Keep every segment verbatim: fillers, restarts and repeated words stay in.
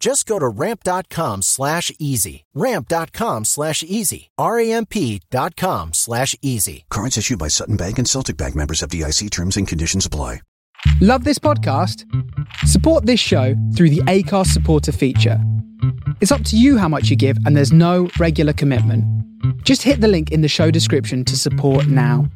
Just go to ramp.com slash easy. Ramp.com slash easy. R A M P dot com slash easy. Cards issued by Sutton Bank and Celtic Bank, members of F D I C. Terms and conditions apply. Love this podcast? Support this show through the ACAST supporter feature. It's up to you how much you give, and there's no regular commitment. Just hit the link in the show description to support now.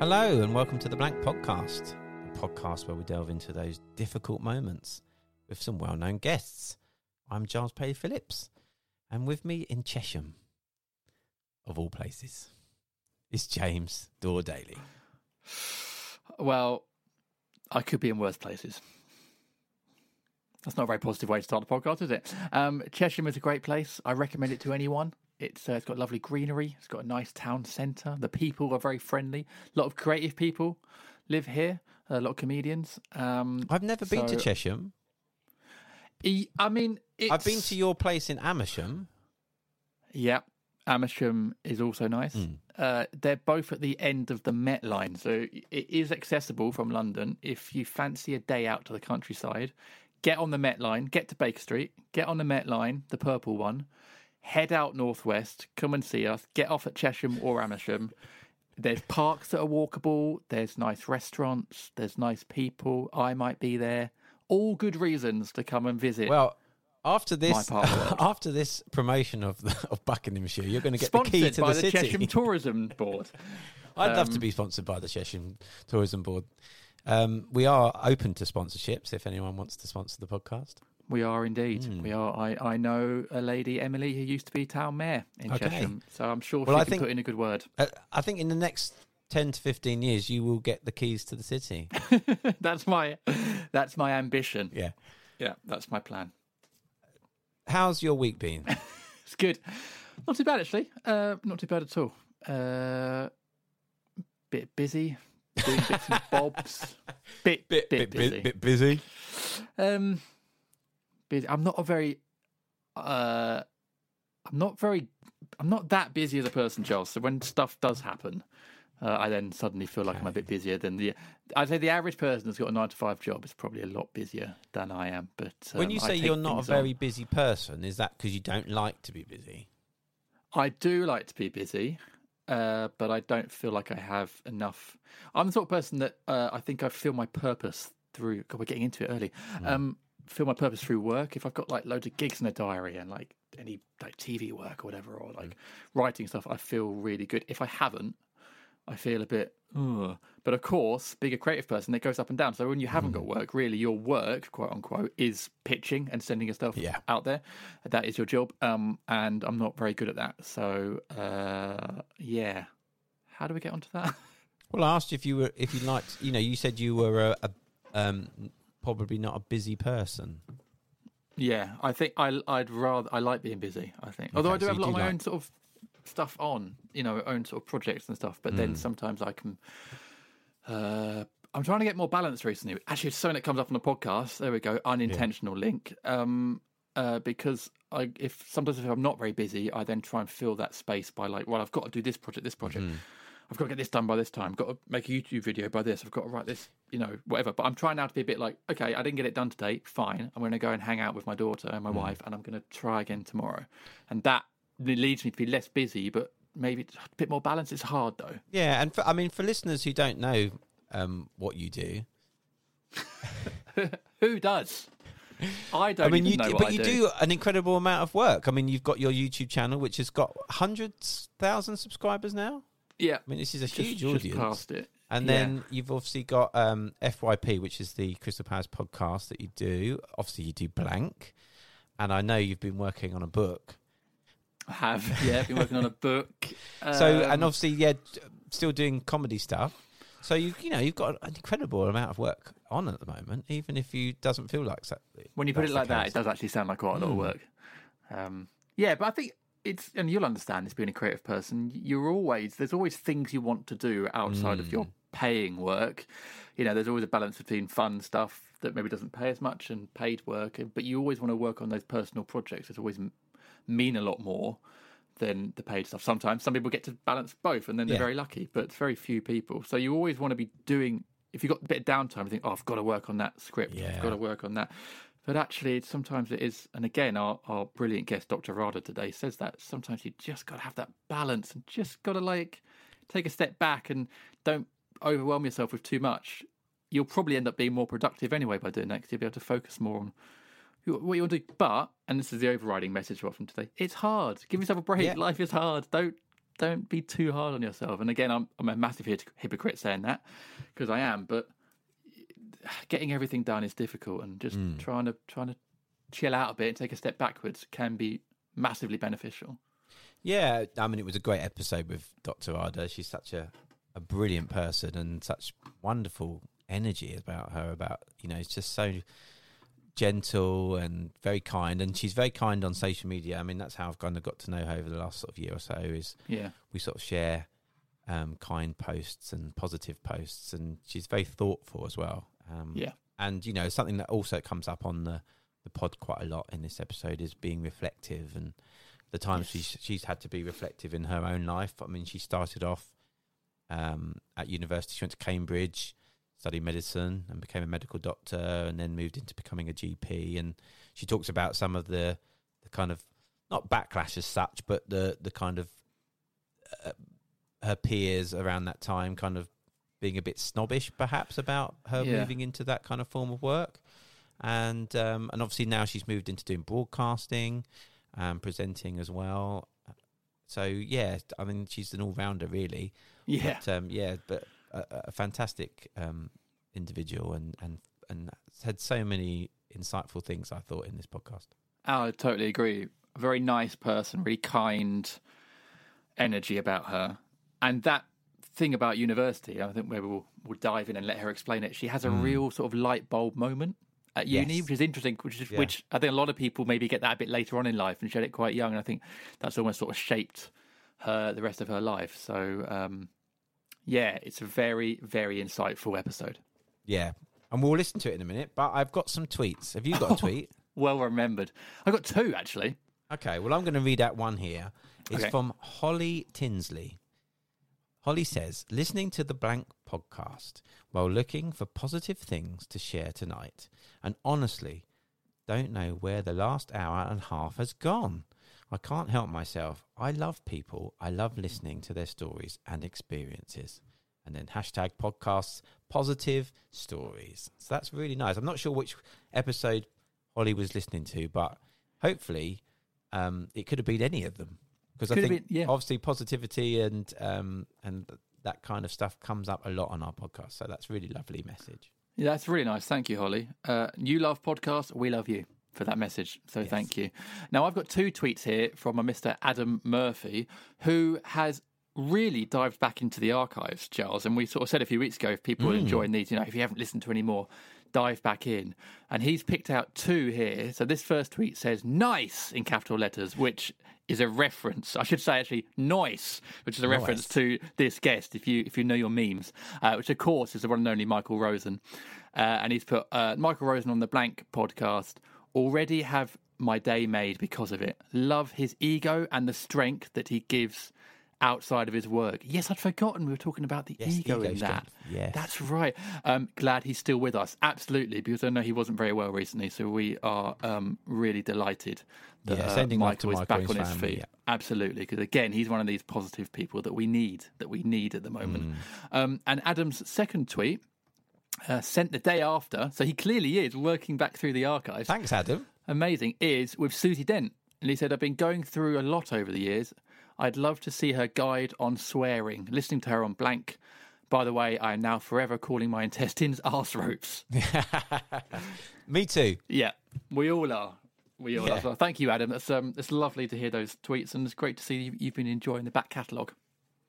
Hello and welcome to The Blank Podcast, a podcast where we delve into those difficult moments with some well-known guests. I'm Giles Paley-Phillips, and with me in Chesham, of all places, is James Dawdaley. Well, I could be in worse places. That's not a very positive way to start the podcast, is it? Um, Chesham is a great place. I recommend it to anyone. It's, uh, it's got lovely greenery. It's got a nice town centre. The people are very friendly. A lot of creative people live here. A lot of comedians. Um, I've never so... been to Chesham. E- I mean, it's... I've been to your place in Amersham. Yeah, Amersham is also nice. Mm. Uh, they're both at the end of the Met line, so it is accessible from London. If you fancy a day out to the countryside, get on the Met line. Get to Baker Street. Get on the Met line, the purple one. Head out northwest, come and see us, get off at Chesham or Amersham. There's parks that are walkable, there's nice restaurants, there's nice people. I might be there. All good reasons to come and visit. Well, after this after this promotion of the, of Buckinghamshire, you're going to get sponsored the key to by the, the city. Chesham Tourism Board. I'd um, love to be sponsored by the Chesham Tourism Board. Um, we are open to sponsorships if anyone wants to sponsor the podcast. We are indeed. Mm. We are. I, I know a lady, Emily, who used to be town mayor in okay. Chesham. So I'm sure well, she I can think, put in a good word. Uh, I think in the next ten to fifteen years, you will get the keys to the city. that's my that's my ambition. Yeah. Yeah, that's my plan. How's your week been? It's good. Not too bad, actually. Uh, not too bad at all. Uh, bit busy. Doing bits and bobs. Bit, bit, bit, bit busy. Bit busy. Um... I'm not a very, uh, I'm not very, I'm not that busy as a person, Charles. So when stuff does happen, uh, I then suddenly feel like okay. I'm a bit busier than the, I'd say the average person that's got a nine to five job is probably a lot busier than I am. But um, when you say you're not a very on. busy person, is that because you don't like to be busy? I do like to be busy, uh, but I don't feel like I have enough. I'm the sort of person that uh, I think I feel my purpose through, God, we're getting into it early. Mm. Um, feel my purpose through work. If I've got like loads of gigs in a diary and like any like T V work or whatever, or like mm. writing stuff, I feel really good. If I haven't, I feel a bit, ugh. But of course, being a creative person, it goes up and down. So when you haven't mm. got work, really your work, quote unquote, is pitching and sending your stuff yeah. out there. That is your job. Um, and I'm not very good at that. So uh, yeah. How do we get onto that? Well, I asked if you were, if you liked, you know, you said you were a, a um, probably not a busy person. Yeah, I think I, I'd rather... I like being busy, I think. Although okay, I do so have a lot of my like... own sort of stuff on, you know, own sort of projects and stuff, but mm. then sometimes I can... Uh, I'm trying to get more balance recently. Actually, it's something that comes up on the podcast. There we go. Unintentional yeah. link. Um, uh, because I, if sometimes if I'm not very busy, I then try and fill that space by like, well, I've got to do this project, this project. Mm. I've got to get this done by this time. I've got to make a YouTube video by this. I've got to write this, you know, whatever. But I'm trying now to be a bit like, okay, I didn't get it done today. Fine. I'm going to go and hang out with my daughter and my mm. wife, and I'm going to try again tomorrow. And that leads me to be less busy, but maybe a bit more balance. It's hard though. Yeah. And for, I mean, for listeners who don't know um, what you do. Who does? I don't I mean, even you know do, what But I you do. do an incredible amount of work. I mean, you've got your YouTube channel, which has got hundreds, thousand subscribers now. Yeah, I mean, this is a huge just, audience. Just past it. And then yeah. you've obviously got um, F Y P, which is the Crystal Powers podcast that you do. Obviously, you do Blank. And I know you've been working on a book. I have, yeah, I've been working on a book. Um, so, and obviously, yeah, still doing comedy stuff. So, you've, you know, you've got an incredible amount of work on at the moment, even if you doesn't feel like that. When you put it like that, it does actually sound like quite a lot mm. of work. Um, yeah, but I think... It's and you'll understand this being a creative person, you're always there's always things you want to do outside mm. of your paying work. You know, there's always a balance between fun stuff that maybe doesn't pay as much and paid work, but you always want to work on those personal projects that always mean a lot more than the paid stuff. Sometimes some people get to balance both and then they're yeah. very lucky, but it's very few people. So you always want to be doing, if you've got a bit of downtime, you think, oh, I've got to work on that script, yeah. I've got to work on that. But actually, sometimes it is, and again, our, our brilliant guest, Doctor Radha, today says that sometimes you just got to have that balance and just got to, like, take a step back and don't overwhelm yourself with too much. You'll probably end up being more productive anyway by doing that because you'll be able to focus more on what you want to do. But, and this is the overriding message from today, it's hard. Give yourself a break. Yeah. Life is hard. Don't don't be too hard on yourself. And again, I'm, I'm a massive hypocrite saying that because I am, but... Getting everything done is difficult, and just mm. trying to trying to chill out a bit and take a step backwards can be massively beneficial. Yeah, I mean, it was a great episode with Doctor Radha. She's such a, a brilliant person and such wonderful energy about her. About you know, it's just so gentle and very kind, and she's very kind on social media. I mean, that's how I've kind of got to know her over the last sort of year or so. Is yeah, we sort of share um, kind posts and positive posts, and she's very thoughtful as well. Um, yeah, and you know something that also comes up on the, the pod quite a lot in this episode is being reflective and the times yes. she's she's had to be reflective in her own life. I mean, she started off um, at university. She went to Cambridge, studied medicine, and became a medical doctor, and then moved into becoming a G P. And she talks about some of the, the kind of not backlash as such, but the the kind of uh, her peers around that time kind of. Being a bit snobbish, perhaps, about her yeah. moving into that kind of form of work, and um, and obviously now she's moved into doing broadcasting, and presenting as well. So yeah, I mean she's an all rounder really. Yeah, but, um, yeah, but a, a fantastic um, individual, and and and had so many insightful things I thought in this podcast. I totally agree. A very nice person, really kind, energy about her, and that. Thing about university, I think maybe we'll, we'll dive in and let her explain it. She has a mm. real sort of light bulb moment at uni, yes. which is interesting, which is, yeah. which I think a lot of people maybe get that a bit later on in life, and she had it quite young, and I think that's almost sort of shaped her the rest of her life. So um yeah, it's a very, very insightful episode. Yeah, and we'll listen to it in a minute, but I've got some tweets. Have you got a tweet? Well remembered. I got two actually. Okay, well I'm going to read out one here. It's okay. From Holly Tinsley. Holly says, listening to the Blank podcast while looking for positive things to share tonight, and honestly, don't know where the last hour and a half has gone. I can't help myself. I love people. I love listening to their stories and experiences. And then hashtag podcasts, positive stories. So that's really nice. I'm not sure which episode Holly was listening to, but hopefully um, it could have been any of them. Because I think been, yeah. obviously positivity and um, and that kind of stuff comes up a lot on our podcast. So that's really lovely message. Yeah, that's really nice. Thank you, Holly. Uh, you love podcasts. We love you for that message. So yes. thank you. Now, I've got two tweets here from a Mister Adam Murphy, who has really dived back into the archives, Giles. And we sort of said a few weeks ago, if people mm. are enjoying these, you know, if you haven't listened to any more, dive back in. And he's picked out two here. So this first tweet says, nice, in capital letters, which... is a reference. I should say actually noise, which is a noise. reference to this guest, if you if you know your memes, uh, which of course is the one and only Michael Rosen. Uh, and he's put, uh, Michael Rosen on The Blank Podcast, already have my day made because of it. Love his ego and the strength that he gives outside of his work. Yes, I'd forgotten we were talking about the yes, ego in that. Yes. That's right. Um, glad he's still with us. Absolutely, because I know he wasn't very well recently, so we are um, really delighted that yeah, uh, Michael is back on his family. feet. Yeah. Absolutely, because again, he's one of these positive people that we need, that we need at the moment. Mm. Um, and Adam's second tweet, uh, sent the day after, so he clearly is working back through the archives. Thanks, Adam. Amazing, is with Susie Dent. And he said, I've been going through a lot over the years. I'd love to see her guide on swearing, listening to her on blank. By the way, I am now forever calling my intestines arse ropes. Me too. Yeah, we all are. We all yeah. are. So thank you, Adam. It's, um, it's lovely to hear those tweets, and it's great to see you've been enjoying the back catalogue.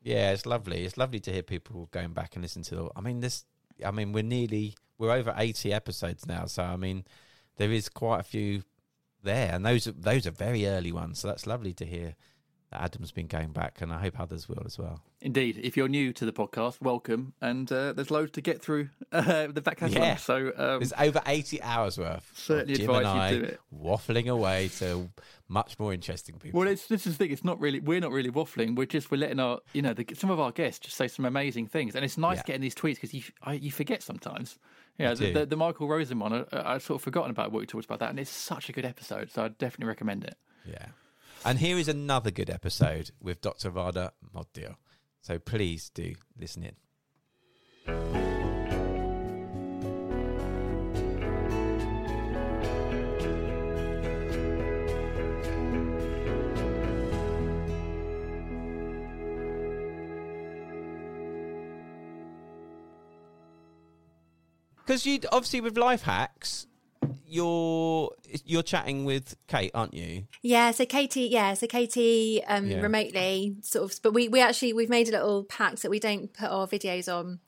Yeah, it's lovely. It's lovely to hear people going back and listening to the, I mean, this. I mean, we're nearly, we're over eighty episodes now. So, I mean, there is quite a few there, and those, those are very early ones. So that's lovely to hear. Adam's been going back, and I hope others will as well. Indeed. If you're new to the podcast, welcome. And uh, there's loads to get through uh, the back catalog. Yeah. So um, there's over eighty hours worth. Certainly advise you do it. Waffling away to much more interesting people. Well, it's, this is the thing. It's not really. We're not really waffling. We're just we're letting our you know the, some of our guests just say some amazing things, and it's nice yeah. getting these tweets because you I, you forget sometimes. Yeah, the, the, the Michael Rosen one. I, I'd sort of forgotten about what we talked about that, and it's such a good episode. So I definitely recommend it. Yeah. And here is another good episode with Doctor Radha Modgil. So please do listen in. Because you obviously with Life Hacks, You're you're chatting with Kate, aren't you? Yeah, so Katie, yeah, so Katie um, yeah. remotely sort of, but we, we actually we've made a little pact that we don't put our videos on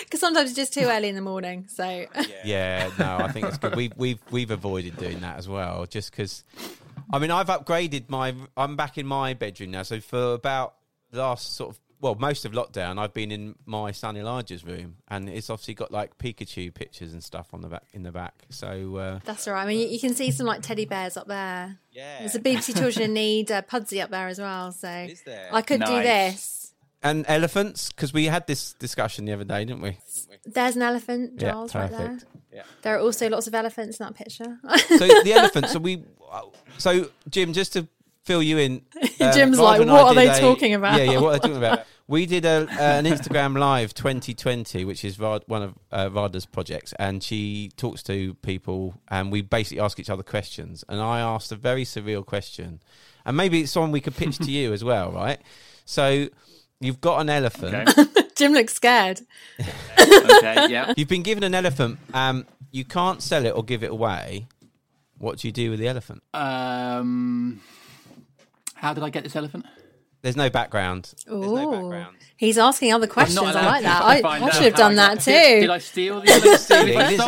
because sometimes it's just too early in the morning. So yeah. yeah, no, I think it's good. We've we've we've avoided doing that as well, just because. I mean, I've upgraded my. I'm back in my bedroom now. So for about the last sort of. Well, most of lockdown, I've been in my son Elijah's room, and it's obviously got like Pikachu pictures and stuff on the back in the back. So uh, that's all right. I mean, you, you can see some like teddy bears up there. Yeah, there's a B B C Children Need uh, Pudsey up there as well. So is there? I could nice. do this and elephants because we had this discussion the other day, didn't we? There's an elephant, Giles, yeah, right there. Yeah. There are also lots of elephants in that picture. So the elephants. So we. So Jim, just to. Fill you in. Uh, Jim's like, what are they a, talking about? Yeah, yeah, what are they talking about? We did a, uh, an Instagram Live twenty twenty, which is Rad, one of uh, Radha's projects, and she talks to people, and we basically ask each other questions. And I asked a very surreal question, and maybe it's one we could pitch to you as well, right? So you've got an elephant. Okay. Jim looks scared. Okay, yeah. You've been given an elephant. Um, you can't sell it or give it away. What do you do with the elephant? Um... How did I get this elephant? There's no background. There's no background. He's asking other questions. I like that. I, I, I should have done that too. Did, did I steal the elephant? Did I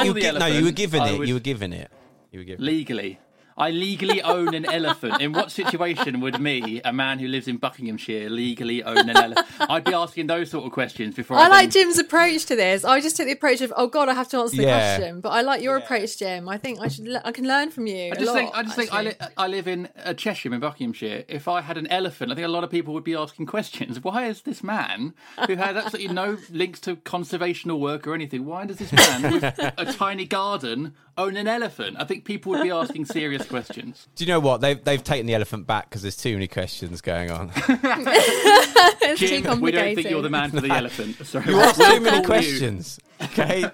steal the elephant? No, you were given it. You were given it. You were given legally. I legally own an elephant. In what situation would me, a man who lives in Buckinghamshire, legally own an elephant? I'd be asking those sort of questions before. I, I like then... Jim's approach to this. I just took the approach of, oh God, I have to answer the yeah. question. But I like your yeah. approach, Jim. I think I should. Le- I can learn from you. I just a lot, think. I just actually. think. I, li- I live in uh, Chesham in Buckinghamshire. If I had an elephant, I think a lot of people would be asking questions. Why is this man who has absolutely no links to conservational work or anything? Why does this man with a tiny garden own an elephant? I think people would be asking serious questions. Do you know what? They've, they've taken the elephant back because there's too many questions going on. It's Jim, too complicated. We don't think you're the man for the no. elephant. Sorry, you asked too many questions. You. Okay.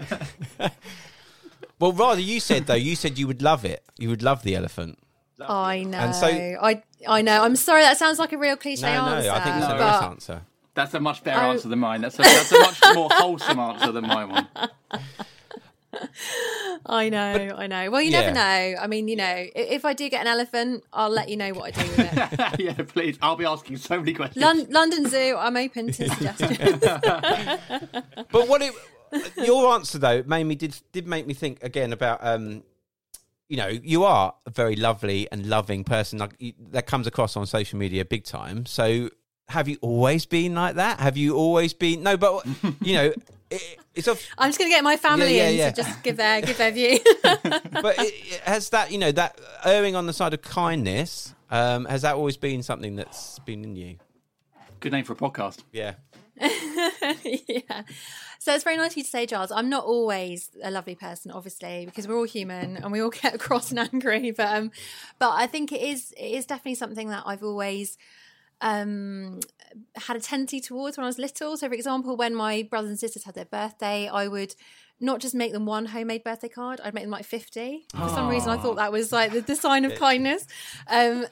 Well, Radha, you said, though, you said you would love it. You would love the elephant. Love I it. know. And so, I I know. I'm sorry, that sounds like a real cliche no, no, answer. No, I think that's no, a nice but... answer. That's a much better I... answer than mine. That's a, that's a much more wholesome answer than my one. I know, but, I know. Well, you yeah. never know. I mean, you know, if I do get an elephant, I'll let you know what I do with it. Yeah, please. I'll be asking so many questions. Lon- London Zoo, I'm open to suggestions. But what it, your answer though made me did did make me think again about um, you know, you are a very lovely and loving person. Like, you, that comes across on social media big time. So have you always been like that? Have you always been? No, but, you know, it, it's a, I'm just going to get my family yeah, yeah, in yeah. to just give their, give their view. But it, it has that, you know, that erring on the side of kindness, um, has that always been something that's been in you? Good name for a podcast. Yeah. Yeah. So it's very nice of you to say, Giles. I'm not always a lovely person, obviously, because we're all human and we all get cross and angry. But um, but I think it is it is definitely something that I've always um had a tendency towards when I was little. So, for example, when my brothers and sisters had their birthday, I would not just make them one homemade birthday card, I'd make them like fifty. For Aww. Some reason, I thought that was like the, the sign of kindness. Um,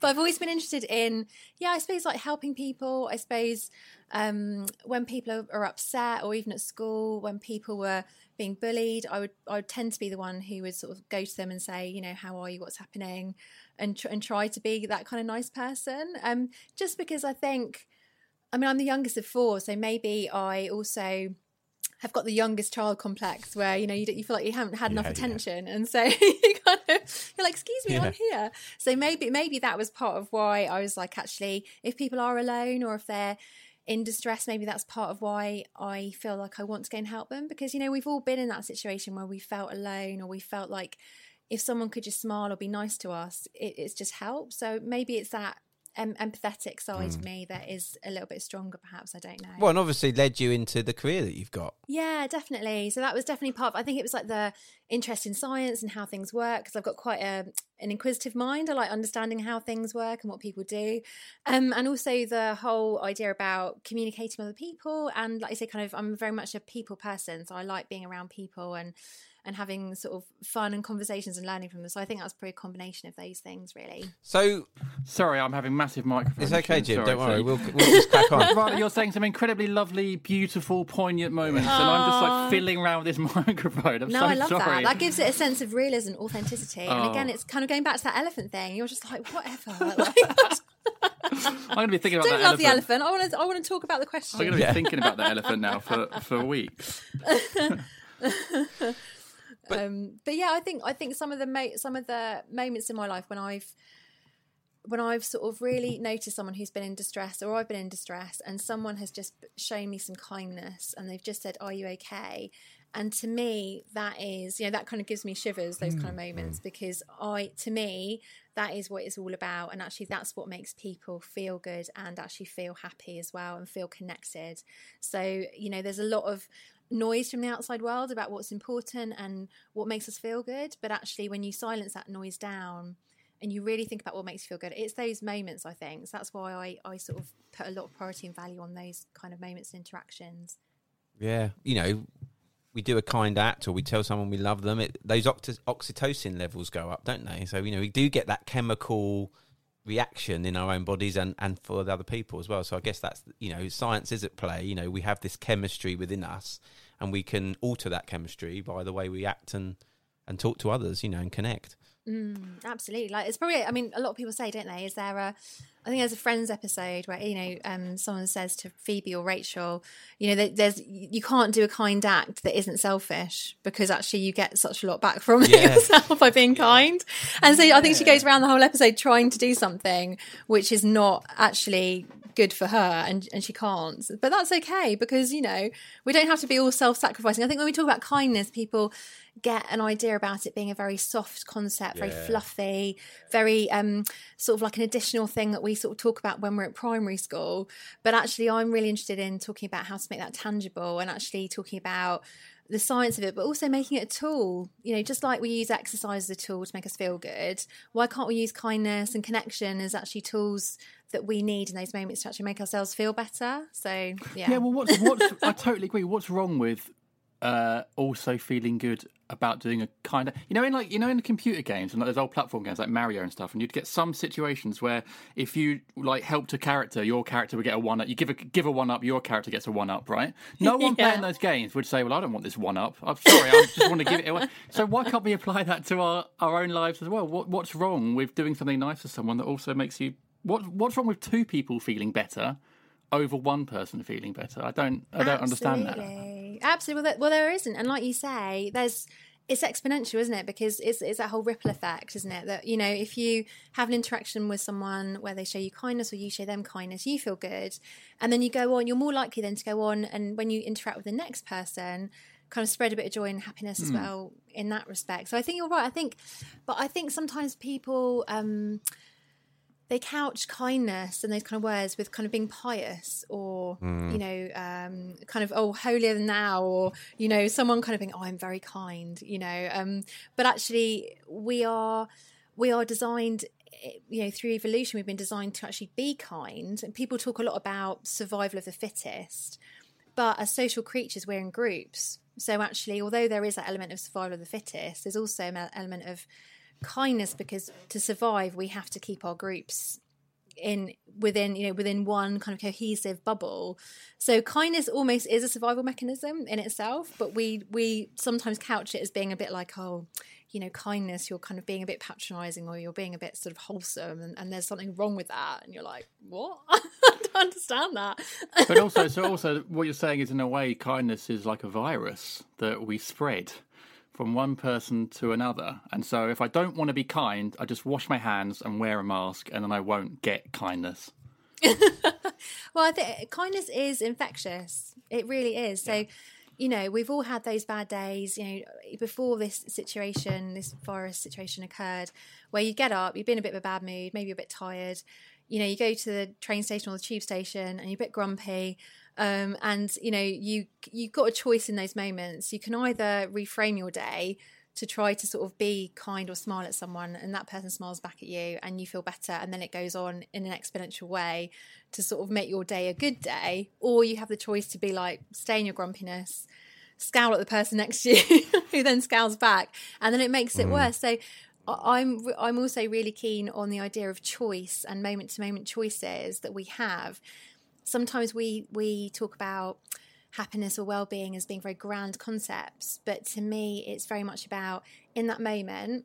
but I've always been interested in, yeah, I suppose like helping people. I suppose um, when people are, are upset, or even at school, when people were being bullied, I would I would tend to be the one who would sort of go to them and say, you know, how are you? What's happening? And, tr- and try to be that kind of nice person. Um, just because I think, I mean, I'm the youngest of four, so maybe I also... have got the youngest child complex where, you know, you, you feel like you haven't had yeah, enough attention. Yeah. And so you kind of, you're like, excuse me, yeah. I'm here. So maybe, maybe that was part of why I was like, actually, if people are alone or if they're in distress, maybe that's part of why I feel like I want to go and help them. Because, you know, we've all been in that situation where we felt alone, or we felt like if someone could just smile or be nice to us, it, it's just help. So maybe it's that Um, empathetic side mm. of me that is a little bit stronger, perhaps. I don't know. Well, and obviously led you into the career that you've got. Yeah, definitely. So that was definitely part of, I think it was like the interest in science and how things work, because I've got quite a an inquisitive mind. I like understanding how things work and what people do, um, and also the whole idea about communicating with other people. And like I say, kind of, I'm very much a people person, so I like being around people and and having sort of fun and conversations and learning from them. So I think that's probably a combination of those things, really. So, sorry, I'm having massive microphone. It's okay, Jim, sorry, don't worry, we'll, we'll just crack on. Right, you're saying some incredibly lovely, beautiful, poignant moments, Aww. And I'm just like fiddling around with this microphone. I'm no, so I love sorry. that. That gives it a sense of realism, authenticity. Oh. And again, it's kind of going back to that elephant thing. You're just like, whatever. Like, I'm going to be thinking about Don't that love elephant. the elephant. I want to I want to talk about the question. I'm going to be yeah. thinking about that elephant now for, for weeks. But, um, but yeah, I think I think some of the mo- some of the moments in my life when I've when I've sort of really noticed someone who's been in distress, or I've been in distress, and someone has just shown me some kindness, and they've just said, "Are you okay?" And to me, that is, you know, that kind of gives me shivers, those mm. kind of moments, because I, to me, that is what it's all about. And actually, that's what makes people feel good and actually feel happy as well and feel connected. So, you know, there's a lot of noise from the outside world about what's important and what makes us feel good. But actually, when you silence that noise down and you really think about what makes you feel good, it's those moments, I think. So that's why I, I sort of put a lot of priority and value on those kind of moments and interactions. Yeah, you know, we do a kind act, or we tell someone we love them, it, those oct- oxytocin levels go up, don't they? So, you know, we do get that chemical reaction in our own bodies and, and for the other people as well. So I guess that's, you know, science is at play. You know, we have this chemistry within us, and we can alter that chemistry by the way we act and, and talk to others, you know, and connect. Mm, absolutely. Like, it's probably, I mean, a lot of people say, don't they, is there a, I think there's a Friends episode where, you know, um, someone says to Phoebe or Rachel, you know, that there's, you can't do a kind act that isn't selfish, because actually you get such a lot back from yeah. it yourself by being kind. And so I think yeah. she goes around the whole episode trying to do something which is not actually good for her, and, and she can't. But that's okay, because, you know, we don't have to be all self-sacrificing. I think when we talk about kindness, people get an idea about it being a very soft concept, very yeah. fluffy, very um, sort of like an additional thing that we sort of talk about when we're at primary school. But actually, I'm really interested in talking about how to make that tangible, and actually talking about the science of it, but also making it a tool. You know, just like we use exercise as a tool to make us feel good, why can't we use kindness and connection as actually tools that we need in those moments to actually make ourselves feel better? So yeah, yeah. Well, what's, what's I totally agree. What's wrong with uh, also feeling good about doing a kind of, you know, in like, you know, in computer games and like those old platform games like Mario and stuff, and you'd get some situations where if you like helped a character, your character would get a one up. You give a give a one up, your character gets a one up, right? No one yeah. playing those games would say, well, I don't want this one up. I'm sorry, I just want to give it away. So why can't we apply that to our, our own lives as well? What what's wrong with doing something nice for someone that also makes you, what what's wrong with two people feeling better over one person feeling better? I don't I don't Absolutely. Understand that. Absolutely. Well, there, well, there isn't. And like you say, there's it's exponential, isn't it? Because it's it's that whole ripple effect, isn't it? That, you know, if you have an interaction with someone where they show you kindness or you show them kindness, you feel good. And then you go on, you're more likely then to go on. And when you interact with the next person, kind of spread a bit of joy and happiness as mm. well in that respect. So I think you're right. I think, but I think sometimes people, um, they couch kindness and those kind of words with kind of being pious or, mm. you know, um, kind of, oh, holier than thou, or, you know, someone kind of being, oh, I'm very kind, you know. Um, but actually we are, we are designed, you know, through evolution, we've been designed to actually be kind. And people talk a lot about survival of the fittest, but as social creatures, we're in groups. So actually, although there is that element of survival of the fittest, there's also an element of kindness, because to survive we have to keep our groups in within you know within one kind of cohesive bubble. So kindness almost is a survival mechanism in itself, but we we sometimes couch it as being a bit like, oh, you know, kindness, you're kind of being a bit patronizing, or you're being a bit sort of wholesome, and, and there's something wrong with that, and you're like, what? I don't understand that. But also so also what you're saying is, in a way, kindness is like a virus that we spread from one person to another. And so if I don't want to be kind, I just wash my hands and wear a mask, and then I won't get kindness. Well, I think kindness is infectious. It really is. So, yeah. You know, we've all had those bad days, you know, before this situation, this virus situation occurred, where you get up, you've been in a bit of a bad mood, maybe you're a bit tired, you know, you go to the train station or the tube station and you're a bit grumpy. Um, and, you know, you, you've got a choice in those moments. You can either reframe your day to try to sort of be kind or smile at someone, and that person smiles back at you and you feel better, and then it goes on in an exponential way to sort of make your day a good day. Or you have the choice to be like, stay in your grumpiness, scowl at the person next to you who then scowls back, and then it makes it mm. worse. So I'm I'm also really keen on the idea of choice and moment-to-moment choices that we have. Sometimes we, we talk about happiness or well-being as being very grand concepts, but to me it's very much about, in that moment,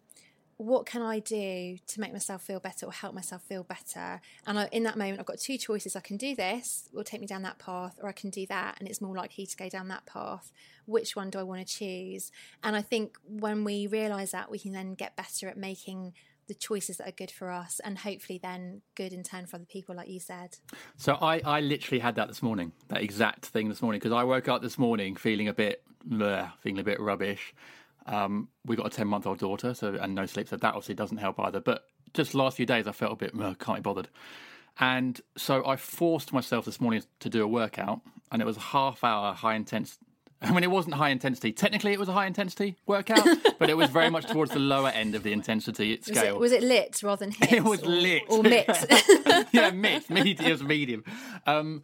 what can I do to make myself feel better or help myself feel better? And I, in that moment, I've got two choices. I can do this, will take me down that path, or I can do that, and it's more likely to go down that path. Which one do I want to choose? And I think when we realise that, we can then get better at making the choices that are good for us, and hopefully then good in turn for other people, like you said. So I, I literally had that this morning, that exact thing this morning, because I woke up this morning feeling a bit, bleh, feeling a bit rubbish. Um, we got a ten-month-old daughter, so and no sleep, so that obviously doesn't help either. But just last few days I felt a bit, bleh, can't be bothered. And so I forced myself this morning to do a workout, and it was a half-hour high-intensity. I mean, it wasn't high intensity. Technically, it was a high intensity workout, but it was very much towards the lower end of the intensity scale. Was it, was it lit rather than hit? It was or, lit. Or mit. Yeah, mit. Medium. It was medium. Um,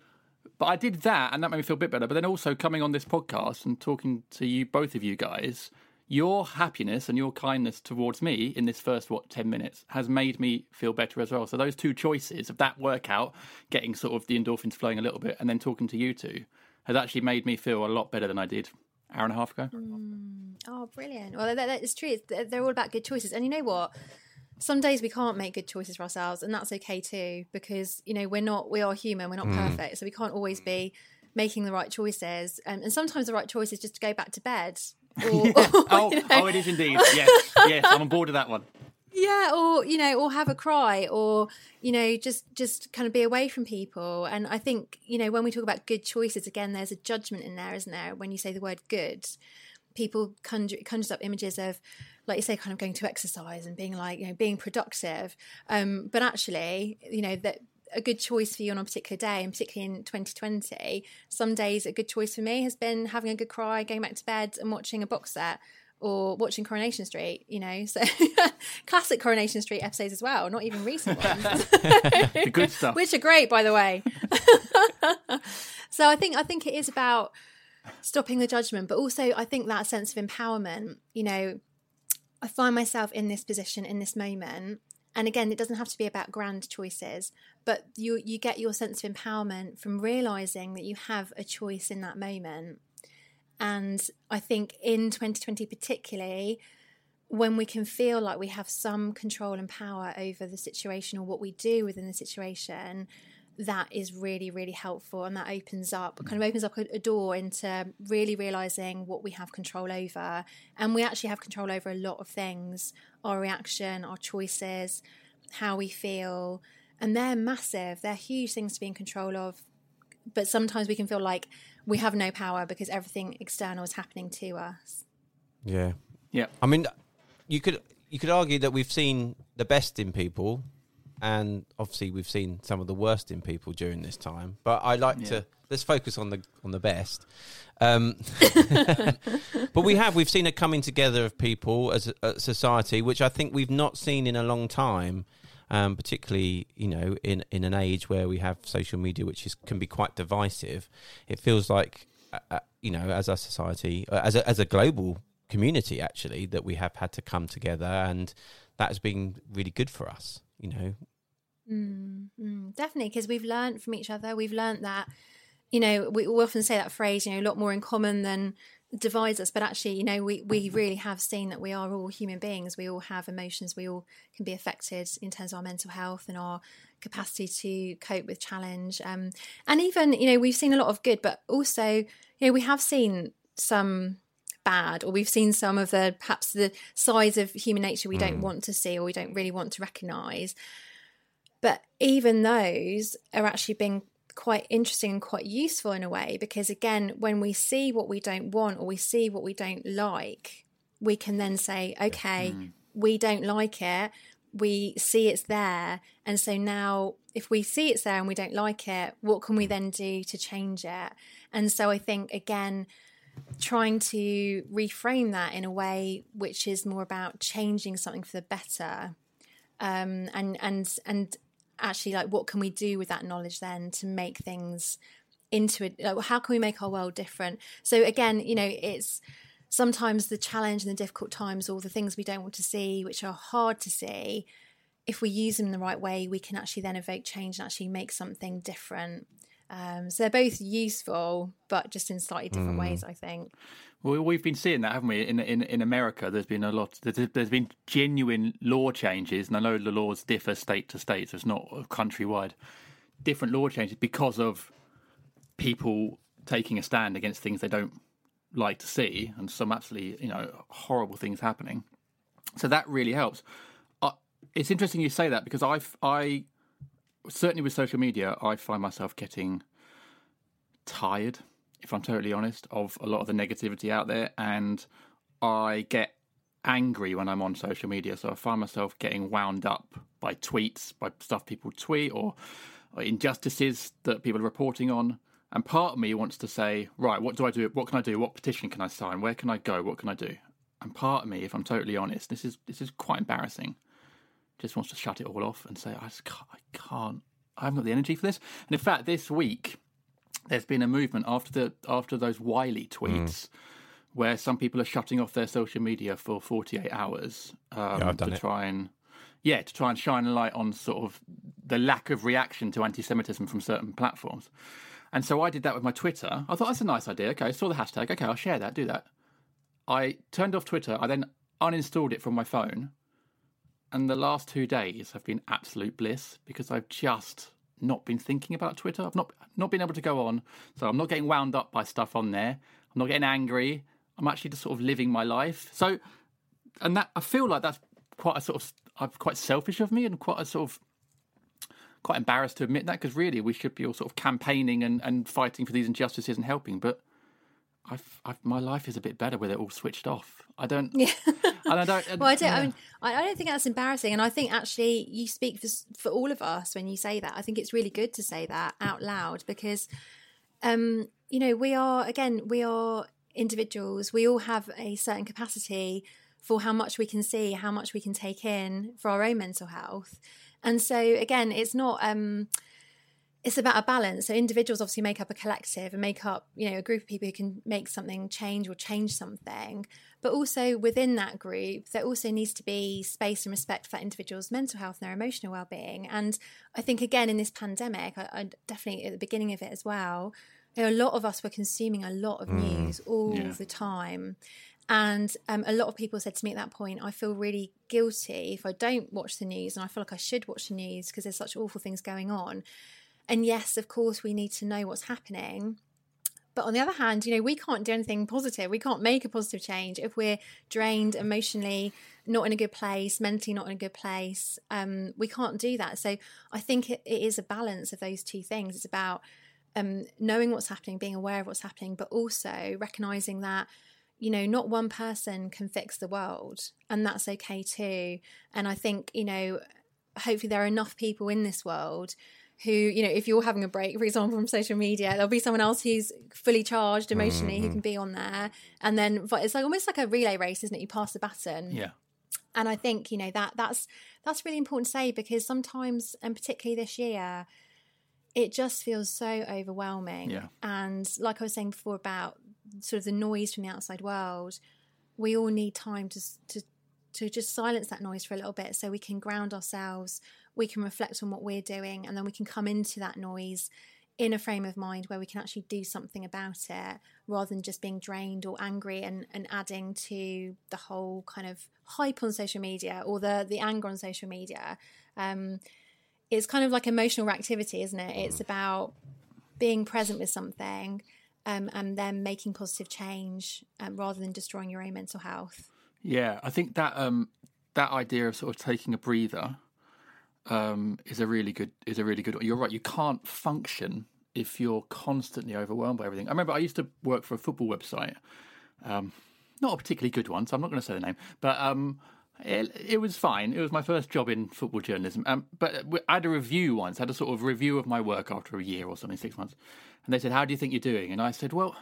but I did that, and that made me feel a bit better. But then also coming on this podcast and talking to you, both of you guys, your happiness and your kindness towards me in this first, what, ten minutes has made me feel better as well. So those two choices of that workout, getting sort of the endorphins flowing a little bit, and then talking to you two, has actually made me feel a lot better than I did an hour and a half ago. Mm. Oh, brilliant. Well, that, that is true. It's, they're all about good choices. And you know what? Some days we can't make good choices for ourselves, and that's okay too, because, you know, we're not, we are human, we're not mm. perfect. So we can't always be making the right choices. Um, and sometimes the right choice is just to go back to bed. Or, yeah. or, oh, you know. oh, it is indeed. Yes, yes, I'm on board with that one. Yeah, or, you know, or have a cry, or, you know, just just kind of be away from people. And I think, you know, when we talk about good choices, again, there's a judgment in there, isn't there? When you say the word good, people conjure, conjures up images of, like you say, kind of going to exercise and being like, you know, being productive. Um, but actually, you know, that a good choice for you on a particular day, and particularly in twenty twenty, some days a good choice for me has been having a good cry, going back to bed and watching a box set, or watching Coronation Street, you know, so classic Coronation Street episodes as well, not even recent ones. The good stuff. Which are great, by the way. So I think I think it is about stopping the judgment, but also I think that sense of empowerment. You know, I find myself in this position, in this moment, and again, it doesn't have to be about grand choices, but you you get your sense of empowerment from realising that you have a choice in that moment. And I think in twenty twenty particularly, when we can feel like we have some control and power over the situation or what we do within the situation, that is really, really helpful, and that opens up, kind of opens up a door into really realising what we have control over. And we actually have control over a lot of things, our reaction, our choices, how we feel, and they're massive, they're huge things to be in control of. But sometimes we can feel like we have no power because everything external is happening to us. Yeah. Yeah. I mean, you could you could argue that we've seen the best in people, and obviously we've seen some of the worst in people during this time. But I like yeah. to let's focus on the on the best. Um, but we have we've seen a coming together of people as a, a society, which I think we've not seen in a long time. Um, particularly, you know, in, in an age where we have social media, which is can be quite divisive. It feels like, uh, you know, as a society, as a, as a global community, actually, that we have had to come together, and that has been really good for us, you know. Mm, mm, definitely, because we've learned from each other. We've learned that, you know, we often say that phrase, you know, a lot more in common than divides us, but actually, you know, we we really have seen that we are all human beings. We all have emotions. We all can be affected in terms of our mental health and our capacity to cope with challenge. Um, and even, you know, we've seen a lot of good, but also, you know, we have seen some bad, or we've seen some of the perhaps the sides of human nature we mm. don't want to see, or we don't really want to recognise. But even those are actually being quite interesting and quite useful in a way, because again, when we see what we don't want, or we see what we don't like, we can then say, okay, mm. we don't like it, we see it's there, and so now if we see it's there and we don't like it, what can we then do to change it? And so I think again, trying to reframe that in a way which is more about changing something for the better, um and and and actually, like, what can we do with that knowledge then to make things into it? Like, how can we make our world different? So again, you know, it's sometimes the challenge and the difficult times, or the things we don't want to see, which are hard to see. If we use them in the right way, we can actually then evoke change and actually make something different. Um, so they're both useful, but just in slightly different mm. ways, I think. Well, we've been seeing that, haven't we? In in in America, there's been a lot. There's, there's been genuine law changes, and I know the laws differ state to state, so it's not countrywide. Different law changes because of people taking a stand against things they don't like to see, and some absolutely, you know, horrible things happening. So that really helps. Uh, it's interesting you say that, because I've I. Certainly with social media, I find myself getting tired, if I'm totally honest, of a lot of the negativity out there. And I get angry when I'm on social media. So I find myself getting wound up by tweets, by stuff people tweet, or, or injustices that people are reporting on. And part of me wants to say, right, what do I do? What can I do? What petition can I sign? Where can I go? What can I do? And part of me, if I'm totally honest, this is this is quite embarrassing, just wants to shut it all off and say, I just can't, I can't, I haven't got the energy for this. And in fact, this week, there's been a movement after the after those Wiley tweets, mm. where some people are shutting off their social media for forty-eight hours um, yeah, I've done to try it. and, yeah, to try and shine a light on sort of the lack of reaction to anti-Semitism from certain platforms. And so I did that with my Twitter. I thought, that's a nice idea. Okay, I saw the hashtag. Okay, I'll share that, do that. I turned off Twitter. I then uninstalled it from my phone. And the last two days have been absolute bliss, because I've just not been thinking about Twitter. I've not not been able to go on. So I'm not getting wound up by stuff on there. I'm not getting angry. I'm actually just sort of living my life. So, and that I feel like that's quite a sort of, I'm quite selfish of me, and quite a sort of, quite embarrassed to admit that, because really we should be all sort of campaigning and, and fighting for these injustices and helping. But I've, I've, my life is a bit better with it all switched off. I don't. Yeah. And I don't. I, well, I don't. Yeah. I mean, I, I don't think that's embarrassing, and I think actually you speak for for all of us when you say that. I think it's really good to say that out loud, because, um, you know, we are again, we are individuals. We all have a certain capacity for how much we can see, how much we can take in for our own mental health, and so again, it's not. Um, It's about a balance. So individuals obviously make up a collective and make up, you know, a group of people who can make something change or change something. But also within that group, there also needs to be space and respect for that individual's mental health and their emotional well-being. And I think, again, in this pandemic, I, I definitely at the beginning of it as well, you know, a lot of us were consuming a lot of news mm, all yeah. the time. And um, a lot of people said to me at that point, I feel really guilty if I don't watch the news, and I feel like I should watch the news because there's such awful things going on. And yes, of course, we need to know what's happening. But on the other hand, you know, we can't do anything positive. We can't make a positive change if we're drained emotionally, not in a good place, mentally not in a good place. Um, we can't do that. So I think it, it is a balance of those two things. It's about um, knowing what's happening, being aware of what's happening, but also recognising that, you know, not one person can fix the world, and that's okay too. And I think, you know, hopefully there are enough people in this world who, you know, if you're having a break, for example, from social media, there'll be someone else who's fully charged emotionally, mm-hmm. who can be on there. And then it's like almost like a relay race, isn't it? You pass the baton. Yeah. And I think, you know, that that's that's really important to say, because sometimes, and particularly this year, it just feels so overwhelming. Yeah. And like I was saying before about sort of the noise from the outside world, we all need time to to to just silence that noise for a little bit so we can ground ourselves, we can reflect on what we're doing, and then we can come into that noise in a frame of mind where we can actually do something about it, rather than just being drained or angry and, and adding to the whole kind of hype on social media or the, the anger on social media. Um, it's kind of like emotional reactivity, isn't it? It's about being present with something um, and then making positive change um, rather than destroying your own mental health. Yeah, I think that um, that idea of sort of taking a breather um, is a really good is a really good. You're right. You can't function if you're constantly overwhelmed by everything. I remember I used to work for a football website, um, not a particularly good one, so I'm not going to say the name, but um, it, it was fine. It was my first job in football journalism. Um, but I had a review once, I had a sort of review of my work after a year or something, six months, and they said, "How do you think you're doing?" And I said, "Well,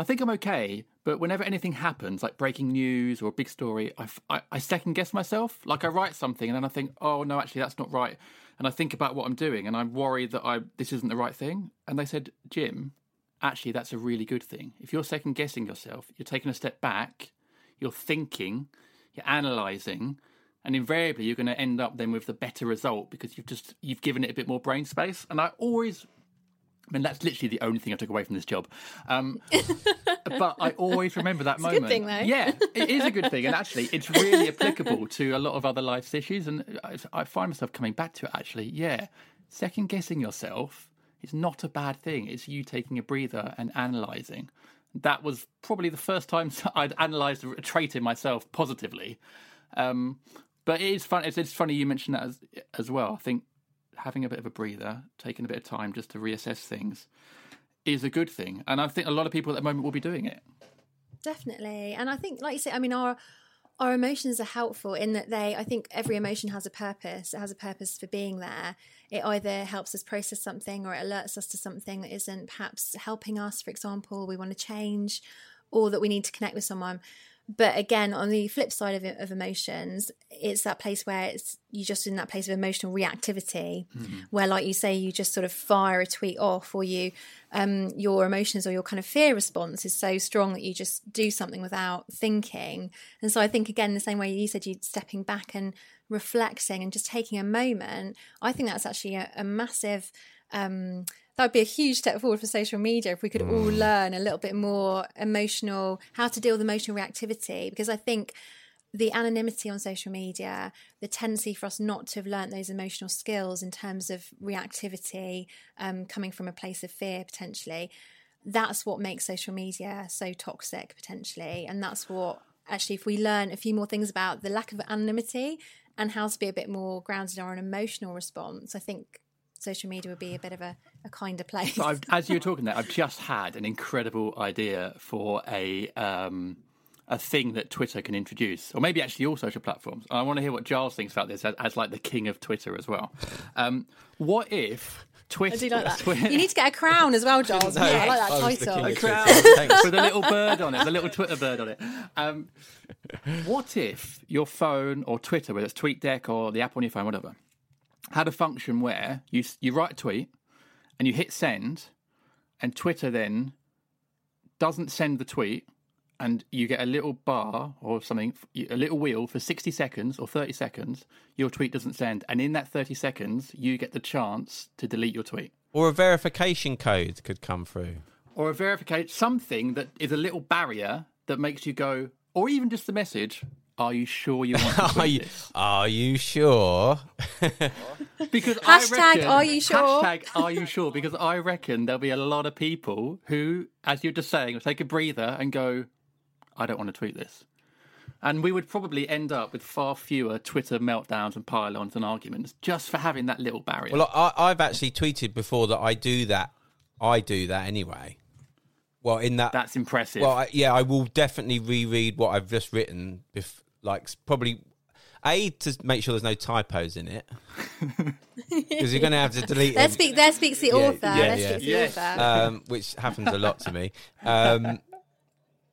I think I'm okay, but whenever anything happens, like breaking news or a big story, I, I, I second-guess myself. Like, I write something and then I think, oh, no, actually, that's not right. And I think about what I'm doing and I'm worried that I this isn't the right thing." And they said, "Jim, actually, that's a really good thing. If you're second-guessing yourself, you're taking a step back, you're thinking, you're analysing, and invariably you're going to end up then with the better result because you've just you've given it a bit more brain space." And I always... I mean, that's literally the only thing I took away from this job. Um, but I always remember that it's moment. It's a good thing, though. Yeah, it is a good thing. And actually, it's really applicable to a lot of other life's issues. And I, I find myself coming back to it, actually. Yeah, second-guessing yourself is not a bad thing. It's you taking a breather and analysing. That was probably the first time I'd analysed a trait in myself positively. Um, but it is fun. It's, it's funny you mentioned that as, as well. I think having a bit of a breather, taking a bit of time just to reassess things is a good thing. And I think a lot of people at the moment will be doing it. Definitely. And I think, like you say, I mean, our our emotions are helpful in that they, I think every emotion has a purpose. It has a purpose for being there. It either helps us process something or it alerts us to something that isn't perhaps helping us. For example, we want to change or that we need to connect with someone. But again, on the flip side of, of emotions, it's that place where it's you're just in that place of emotional reactivity, mm-hmm. where, like you say, you just sort of fire a tweet off, or you, um, your emotions or your kind of fear response is so strong that you just do something without thinking. And so I think, again, the same way you said, you stepping back and reflecting and just taking a moment, I think that's actually a, a massive... Um, that would be a huge step forward for social media if we could all learn a little bit more emotional, how to deal with emotional reactivity. Because I think the anonymity on social media, the tendency for us not to have learnt those emotional skills in terms of reactivity, um, coming from a place of fear potentially, that's what makes social media so toxic potentially. And that's what actually, if we learn a few more things about the lack of anonymity and how to be a bit more grounded on an emotional response, I think social media would be a bit of a, a kinder place. So I've, as you were talking there, I've just had an incredible idea for a um, a thing that Twitter can introduce, or maybe actually all social platforms. And I want to hear what Giles thinks about this as, as like the king of Twitter as well. Um, what if Twitter... I do like that. Twitter... You need to get a crown as well, Giles. No, yeah, I like that I title. A crown with a little bird on it, the little Twitter bird on it. Um, what if your phone or Twitter, whether it's TweetDeck or the app on your phone, whatever, had a function where you you write a tweet and you hit send, and Twitter then doesn't send the tweet, and you get a little bar or something, a little wheel for sixty seconds or thirty seconds, your tweet doesn't send, and in that thirty seconds, you get the chance to delete your tweet. Or a verification code could come through. Or a verification, something that is a little barrier that makes you go, or even just the message, Are you sure you want to tweet are, you, this? Are you sure? Because hashtag I reckon, are you sure? Hashtag are you sure? Because I reckon there'll be a lot of people who, as you're just saying, will take a breather and go, I don't want to tweet this. And we would probably end up with far fewer Twitter meltdowns and pylons and arguments just for having that little barrier. Well, I, I've actually tweeted before that I do that. I do that anyway. Well, in that... That's impressive. Well, I, yeah, I will definitely reread what I've just written before. Like, probably, A, to make sure there's no typos in it. Because you're going to have to delete it. That, speak, that speaks the author. Yeah, yeah, that yeah. speaks yes. the author. Um, which happens a lot to me. Um,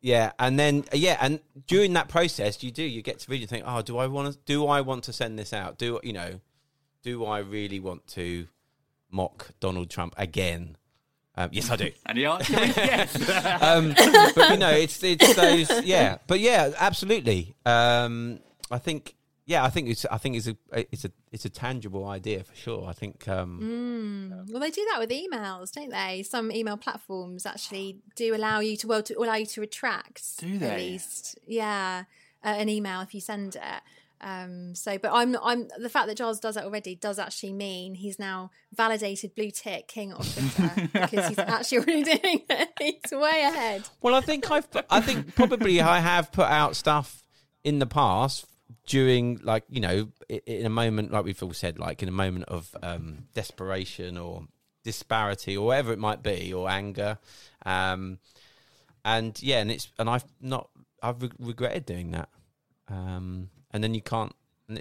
yeah, and then, yeah, and during that process, you do, you get to read and think, oh, do I want to, do I want to send this out? Do, you know, do I really want to mock Donald Trump again? Um, yes, I do. And the answer is yes. um, but, you know, it's it's those, yeah. But, yeah, absolutely. Um, I think, yeah, I think it's I think it's a it's a it's a tangible idea for sure. I think. Um, mm. Well, they do that with emails, don't they? Some email platforms actually do allow you to well to allow you to retract. Do they? At least, yeah, uh, an email if you send it. Um, so, but I'm, I'm the fact that Giles does that already does actually mean he's now validated blue tick king of Twitter because he's actually already doing it. He's way ahead. Well, I think I've, put, I think probably I have put out stuff in the past during, like, you know, in a moment, like we've all said, like in a moment of um, desperation or disparity or whatever it might be, or anger, um, and yeah, and it's and I've not, I've re- regretted doing that. Um, And then you can't,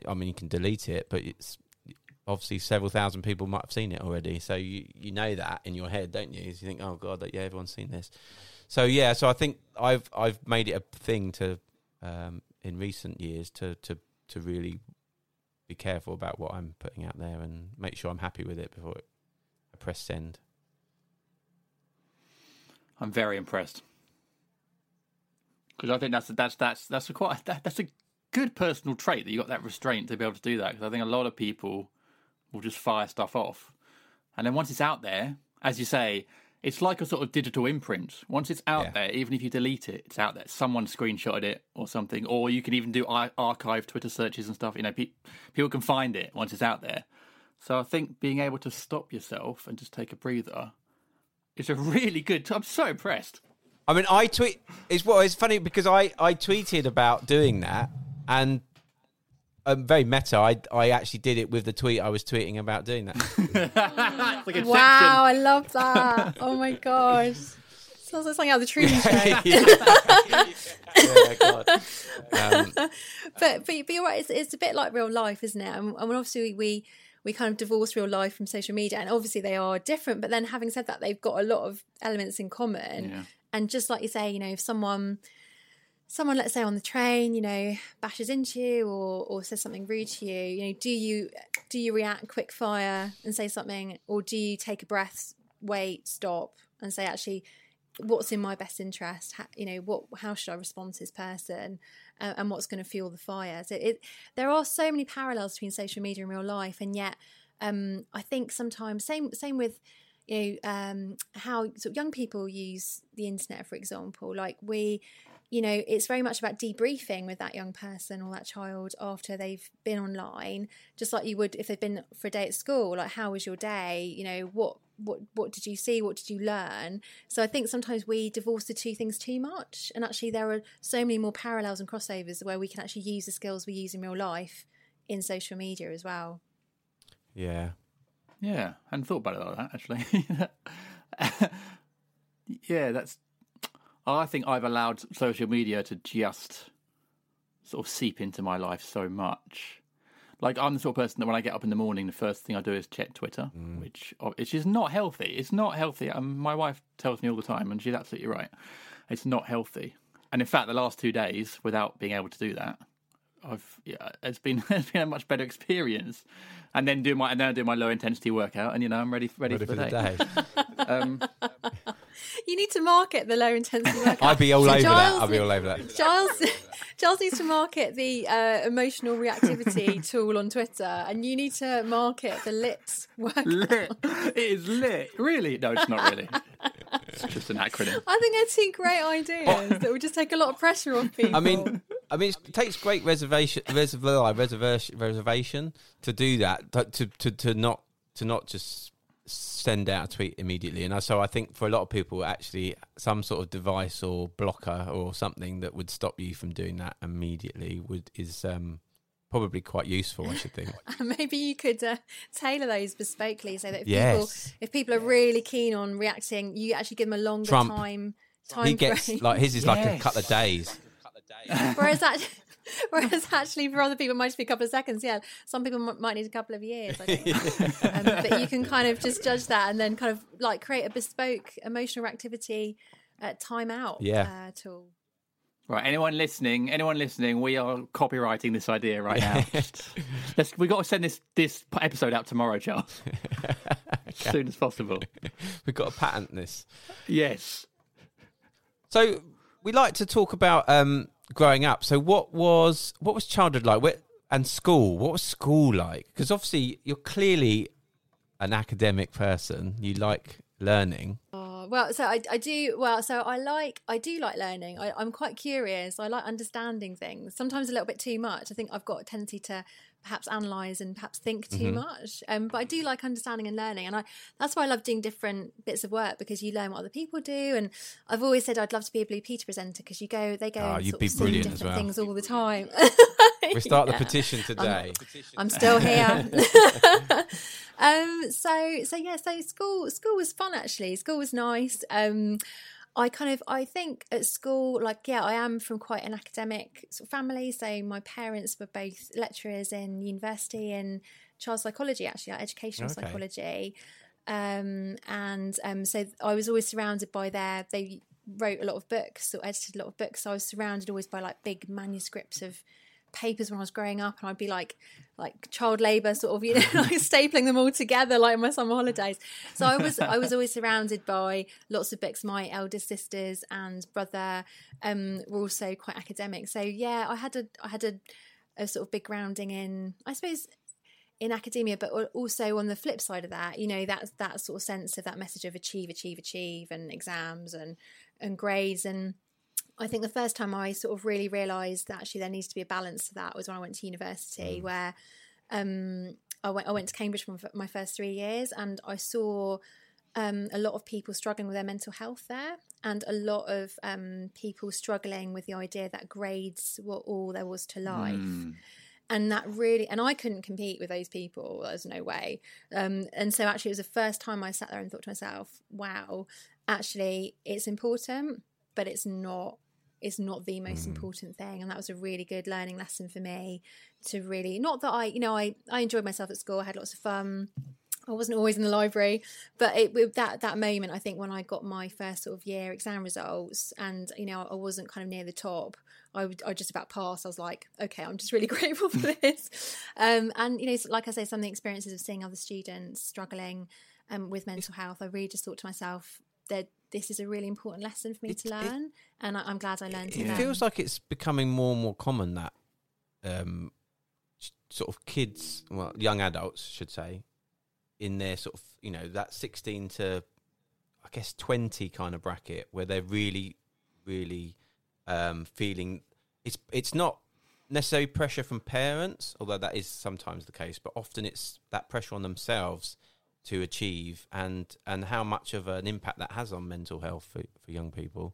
I mean, you can delete it, but it's obviously several thousand people might have seen it already. So you, you know that in your head, don't you? You think, oh, God, yeah, everyone's seen this. So, yeah, so I think I've I've made it a thing to, um, in recent years, to, to, to really be careful about what I'm putting out there and make sure I'm happy with it before I press send. I'm very impressed. Because I think that's, that's, that's, that's a quite, that, that's a, good personal trait that you got that restraint to be able to do that, because I think a lot of people will just fire stuff off, and then once it's out there, as you say, it's like a sort of digital imprint. Once it's out yeah. there, even if you delete it, it's out there. Someone screenshotted it or something, or you can even do archive Twitter searches and stuff. You know, pe- people can find it once it's out there. So I think being able to stop yourself and just take a breather is a really good. T- I'm so impressed. I mean, I tweet. It's what well, it's funny because I I tweeted about doing that. And um, very meta, I I actually did it with the tweet I was tweeting about doing that. Like, wow, I love that. Oh, my gosh. Sounds like something out of the Truman Show. Yeah, yeah. Yeah, God. Um, but, but, but you're right, it's, it's a bit like real life, isn't it? And, and obviously we, we kind of divorce real life from social media, and obviously they are different. But then having said that, they've got a lot of elements in common. Yeah. And just like you say, you know, if someone... Someone, let's say, on the train, you know, bashes into you or, or says something rude to you. You know, do you do you react quick fire and say something, or do you take a breath, wait, stop, and say, actually, what's in my best interest? How, you know, what? How should I respond to this person, uh, and what's going to fuel the fire? So it, there are so many parallels between social media and real life, and yet um, I think sometimes same same with. You know, um, how sort of young people use the internet, for example. Like we, you know, it's very much about debriefing with that young person or that child after they've been online, just like you would if they've been for a day at school. Like, how was your day? You know, what what what did you see? What did you learn? So I think sometimes we divorce the two things too much, and actually there are so many more parallels and crossovers where we can actually use the skills we use in real life in social media as well. Yeah. Yeah, I hadn't thought about it like that, actually. Yeah, that's... I think I've allowed social media to just sort of seep into my life so much. Like, I'm the sort of person that when I get up in the morning, the first thing I do is check Twitter, mm. which, which is not healthy. It's not healthy. Um, my wife tells me all the time, and she's absolutely right. It's not healthy. And in fact, the last two days, without being able to do that... I've yeah, it's been it's been a much better experience, and then do my and then I do my low intensity workout, and you know I'm ready ready, ready for, for the day. day. um, you need to market the low intensity workout. I'd be all so over Giles, that. I'd be all over that. Giles Giles needs to market the uh, emotional reactivity tool on Twitter, and you need to market the lit workout. Lit. It is lit, really? No, it's not really. It's just an acronym. I think they're two great ideas that would just take a lot of pressure off people. I mean. I mean, it takes great reservation, reservoir, reservation, reservation to do that. To to to not to not just send out a tweet immediately. And so I think for a lot of people, actually, some sort of device or blocker or something that would stop you from doing that immediately would is um, probably quite useful, I should think. Maybe you could uh, tailor those bespokely so that if yes. people if people are really keen on reacting, you actually give them a longer Trump. time. Time he gets frame. like his is yes. like a couple of days. whereas that, whereas actually for other people it might just be a couple of seconds. Yeah, some people m- might need a couple of years. I think. yeah. um, but you can kind of just judge that and then kind of like create a bespoke emotional activity uh, timeout yeah. uh, tool. Right, anyone listening? Anyone listening? We are copywriting this idea right now. Let's, we've got to send this this episode out tomorrow, Charles, okay. as soon as possible. We've got to patent this. Yes. So we like to talk about um, growing up. So what was what was childhood like? Where, and school? What was school like? Because obviously you're clearly an academic person. You like learning. Oh, well, so I, I do. Well, so I like I do like learning. I, I'm quite curious. I like understanding things. Sometimes a little bit too much. I think I've got a tendency to perhaps analyse and perhaps think too mm-hmm. much. Um, but I do like understanding and learning. And I that's why I love doing different bits of work, because you learn what other people do. And I've always said I'd love to be a Blue Peter presenter, because you go, they go oh, and you'd sort be of brilliant see different as well. things all the time. We start yeah. the petition today. I'm, I'm still here. um, so, so yeah, so school, school was fun, actually. School was nice. Um, I kind of, I think at school, like, yeah, I am from quite an academic sort of family. So my parents were both lecturers in university in child psychology, actually, like educational okay. psychology. Um, and um, so I was always surrounded by their, they wrote a lot of books or edited a lot of books. So I was surrounded always by like big manuscripts of papers when I was growing up, and I'd be like like child labour sort of, you know, like stapling them all together like my summer holidays. So I was I was always surrounded by lots of books. My elder sisters and brother um were also quite academic. So yeah, I had a I had a, a sort of big grounding in, I suppose, in academia, but also on the flip side of that, you know, that's that sort of sense of that message of achieve, achieve, achieve and exams and and grades. And I think the first time I sort of really realised that actually there needs to be a balance to that was when I went to university, where um, I went I went to Cambridge for my first three years, and I saw um, a lot of people struggling with their mental health there, and a lot of um, people struggling with the idea that grades were all there was to life. Mm. And that really, and I couldn't compete with those people. There's no way. Um, and so actually it was the first time I sat there and thought to myself, wow, actually it's important, but it's not Is not the most important thing. And that was a really good learning lesson for me to really, not that I, you know, I, I enjoyed myself at school. I had lots of fun. I wasn't always in the library, but it that that moment, I think when I got my first sort of year exam results, and you know, I wasn't kind of near the top. I would, I just about passed. I was like, okay, I'm just really grateful for this. um, and you know, like I say, some of the experiences of seeing other students struggling um, with mental health, I really just thought to myself that this is a really important lesson for me it, to learn, it, and I, I'm glad I learned it. It feels like it's becoming more and more common that um, sort of kids, well, young adults, should say, in their sort of, you know, that sixteen to, I guess, twenty kind of bracket, where they're really, really um, feeling it's it's not necessarily pressure from parents, although that is sometimes the case, but often it's that pressure on themselves to achieve, and and how much of an impact that has on mental health for, for young people.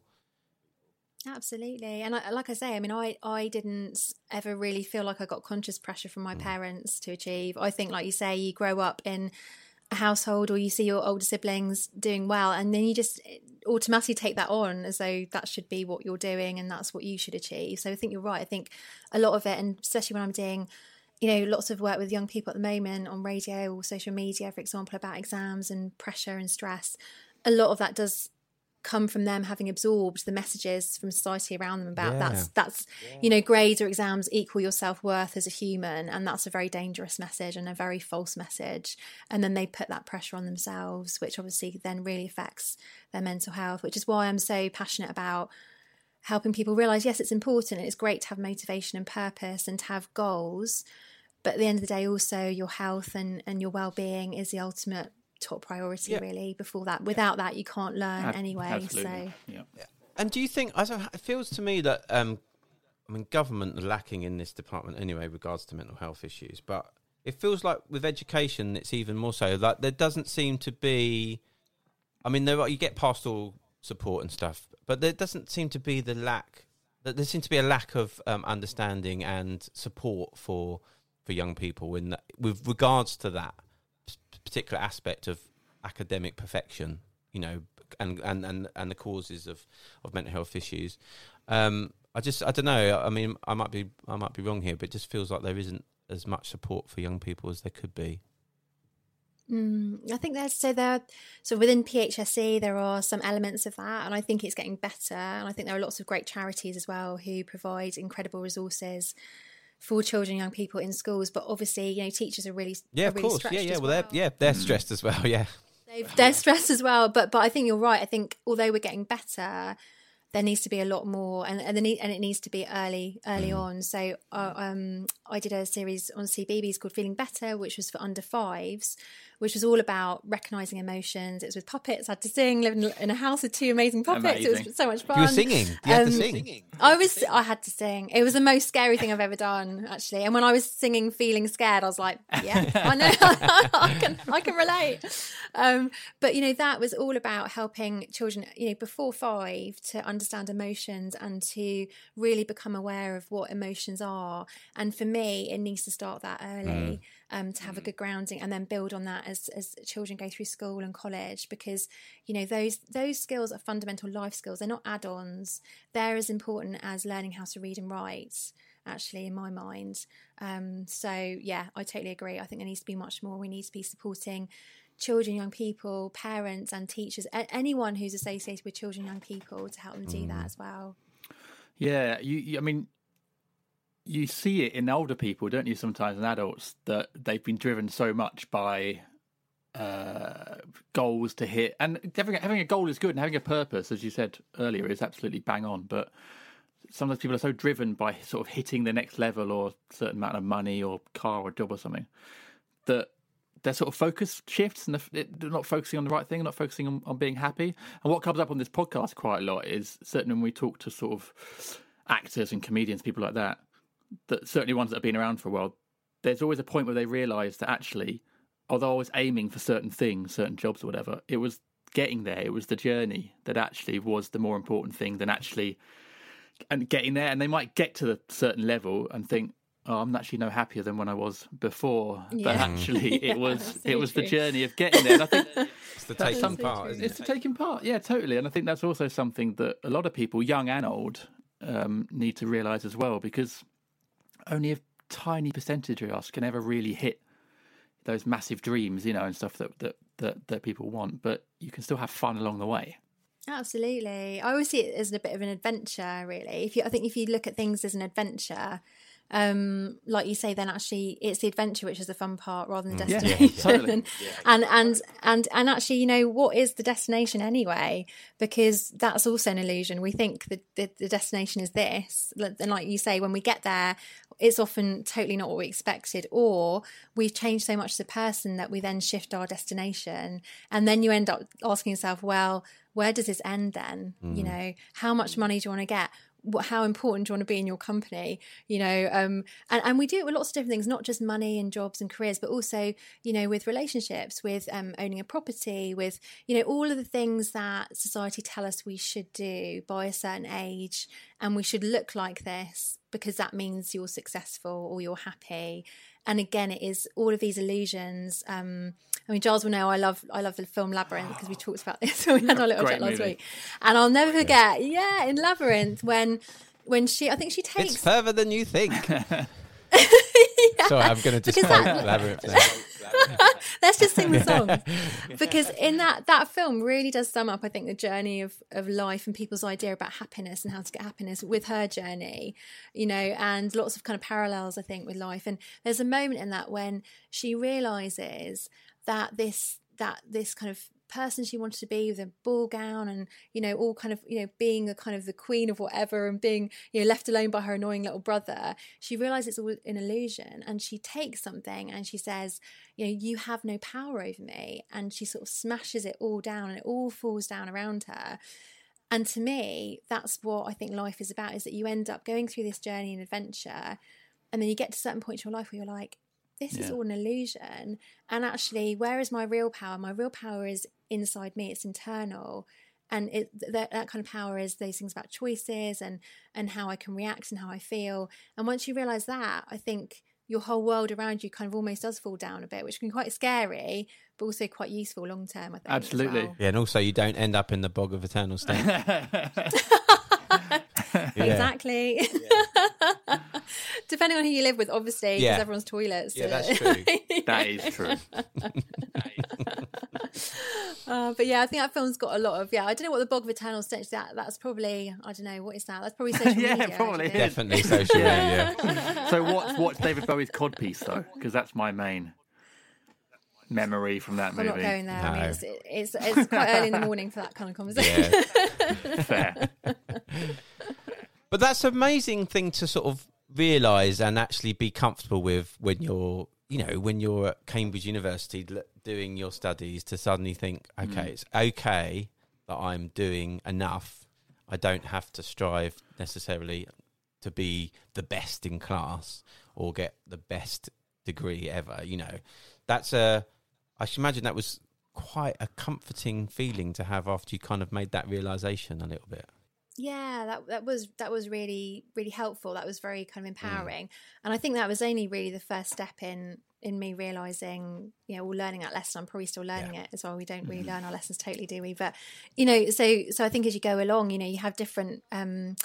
Absolutely. And I, like I say, I mean, I I didn't ever really feel like I got conscious pressure from my mm. parents to achieve. I think, like you say, you grow up in a household, or you see your older siblings doing well, and then you just automatically take that on as though that should be what you're doing and that's what you should achieve. So I think you're right. I think a lot of it, and especially when I'm doing, you know, lots of work with young people at the moment on radio or social media, for example, about exams and pressure and stress, a lot of that does come from them having absorbed the messages from society around them about yeah. that's, that's yeah. you know, grades or exams equal your self-worth as a human. And that's a very dangerous message and a very false message. And then they put that pressure on themselves, which obviously then really affects their mental health, which is why I'm so passionate about helping people realise, yes, it's important and it's great to have motivation and purpose and to have goals, but at the end of the day, also your health and, and your well-being is the ultimate top priority, yeah. really, before that. Without yeah. that, you can't learn Ab- anyway. Absolutely. So, yeah. And do you think, as it feels to me that um, I mean, government are lacking in this department anyway, regards to mental health issues. But it feels like with education, it's even more so. Like there doesn't seem to be. I mean, there are, you get pastoral support and stuff, but there doesn't seem to be the lack. That there seems to be a lack of um, understanding and support for for young people in that, with regards to that particular aspect of academic perfection, you know, and and and, and the causes of, of mental health issues. Um, I just I don't know. I mean, I might be I might be wrong here, but it just feels like there isn't as much support for young people as there could be. Mm, I think there's so there so within P H S E there are some elements of that, and I think it's getting better. And I think there are lots of great charities as well who provide incredible resources for children, young people in schools. But obviously, you know, teachers are really yeah, are of really course, yeah, yeah. Well, well. They're, yeah, they're stressed as well. Yeah, They've, they're stressed as well. But but I think you're right. I think although we're getting better, there needs to be a lot more, and and, the need, and it needs to be early, early mm. on. So uh, um, I did a series on CBeebies called Feeling Better, which was for under fives, which was all about recognising emotions. It was with puppets. I had to sing, living in a house with two amazing puppets. Amazing. It was so much fun. You were singing. You um, had to sing. I was. I had to sing. It was the most scary thing I've ever done, actually. And when I was singing Feeling Scared, I was like, yeah, I know. I can I can relate. Um, but, you know, that was all about helping children, you know, before five to understand understand emotions and to really become aware of what emotions are. And for me, it needs to start that early mm. um, to have a good grounding, and then build on that as, as children go through school and college, because, you know, those those skills are fundamental life skills. They're not add-ons. They're as important as learning how to read and write, actually, in my mind. Um, so, yeah, I totally agree. I think there needs to be much more. We need to be supporting children, young people, parents and teachers, anyone who's associated with children, young people, to help them do mm. that as well. Yeah, you, you. I mean, you see it in older people, don't you, sometimes in adults, that they've been driven so much by uh, goals to hit. And having, having a goal is good, and having a purpose, as you said earlier, is absolutely bang on. But sometimes people are so driven by sort of hitting the next level or a certain amount of money or car or job or something that their sort of focus shifts, and they're not focusing on the right thing, not focusing on, on being happy. And what comes up on this podcast quite a lot is, certainly when we talk to sort of actors and comedians, people like that, that certainly ones that have been around for a while, there's always a point where they realise that actually, although I was aiming for certain things, certain jobs or whatever, it was getting there, it was the journey that actually was the more important thing than actually and getting there. And they might get to the certain level and think, oh, I'm actually no happier than when I was before. Yeah. But actually, yeah, it was it was true. The journey of getting there. And I think it's the taking some part. Isn't it? It's the taking part. Yeah, totally. And I think that's also something that a lot of people, young and old, um, need to realise as well, because only a tiny percentage of us can ever really hit those massive dreams, you know, and stuff that that that, that people want. But you can still have fun along the way. Absolutely, I always see it as a bit of an adventure. Really, if you, I think if you look at things as an adventure. Um, like you say, then actually it's the adventure which is the fun part rather than the destination. Yeah, yeah, totally. yeah, and, and and and actually, you know, what is the destination anyway? Because that's also an illusion. We think that the, the destination is this, and like you say, when we get there, it's often totally not what we expected, or we've changed so much as a person that we then shift our destination, and then you end up asking yourself, well, where does this end then? Mm. You know, how much money do you want to get? What, how important do you want to be in your company? You know, um, and, and we do it with lots of different things, not just money and jobs and careers, but also, you know, with relationships, with um, owning a property, with, you know, all of the things that society tell us we should do by a certain age, and we should look like this because that means you're successful or you're happy. And again, it is all of these illusions. Um, I mean, Giles will know I love I love the film Labyrinth, because we talked about this when we had our little chat last week. And I'll never forget, yeah, in Labyrinth, when when she, I think she takes... It's further than you think. yeah. Sorry, I'm going to just quote that... Labyrinth now. Let's just sing the song. Because in that, that film really does sum up, I think, the journey of, of life and people's idea about happiness and how to get happiness with her journey, you know, and lots of kind of parallels, I think, with life. And there's a moment in that when she realises that this that this kind of person she wanted to be, with a ball gown and, you know, all kind of, you know, being a kind of the queen of whatever, and being, you know, left alone by her annoying little brother, she realizes it's all an illusion. And she takes something and she says, you know, you have no power over me. And she sort of smashes it all down, and it all falls down around her. And to me, that's what I think life is about, is that you end up going through this journey and adventure, and then you get to a certain point in your life where you're like, this yeah. is all an illusion. And actually, where is my real power? My real power is inside me. It's internal. And it, that, that kind of power is those things about choices and, and how I can react and how I feel. And once you realise that, I think your whole world around you kind of almost does fall down a bit, which can be quite scary, but also quite useful long term, I think. Absolutely. Well. Yeah, and also you don't end up in the bog of eternal state. Yeah. Exactly. Yeah. Depending on who you live with, obviously, because yeah. everyone's toilets. So. Yeah, that's true. That is true. That is true. Uh, but yeah, I think that film's got a lot of, yeah, I don't know what the bog of eternal state is. That, that's probably, I don't know, what is that? That's probably social yeah, media. Yeah, probably. Definitely social media. Yeah. So what's, what's David Bowie's codpiece, though? Because that's my main memory from that movie. I'm not going there. No. I mean, it's, it's, it's quite early in the morning for that kind of conversation. Yeah. Fair. But that's an amazing thing to sort of realise and actually be comfortable with when you're, you know, when you're at Cambridge University doing your studies, to suddenly think, okay, mm. it's okay that I'm doing enough. I don't have to strive necessarily to be the best in class or get the best degree ever, you know. That's a, I should imagine that was quite a comforting feeling to have after you kind of made that realisation a little bit. Yeah, that that was that was really, really helpful. That was very kind of empowering. Mm. And I think that was only really the first step in in me realising, you know, or learning that lesson. I'm probably still learning yeah. it as well. We don't really mm. learn our lessons totally, do we? But, you know, so so I think as you go along, you know, you have different... Um,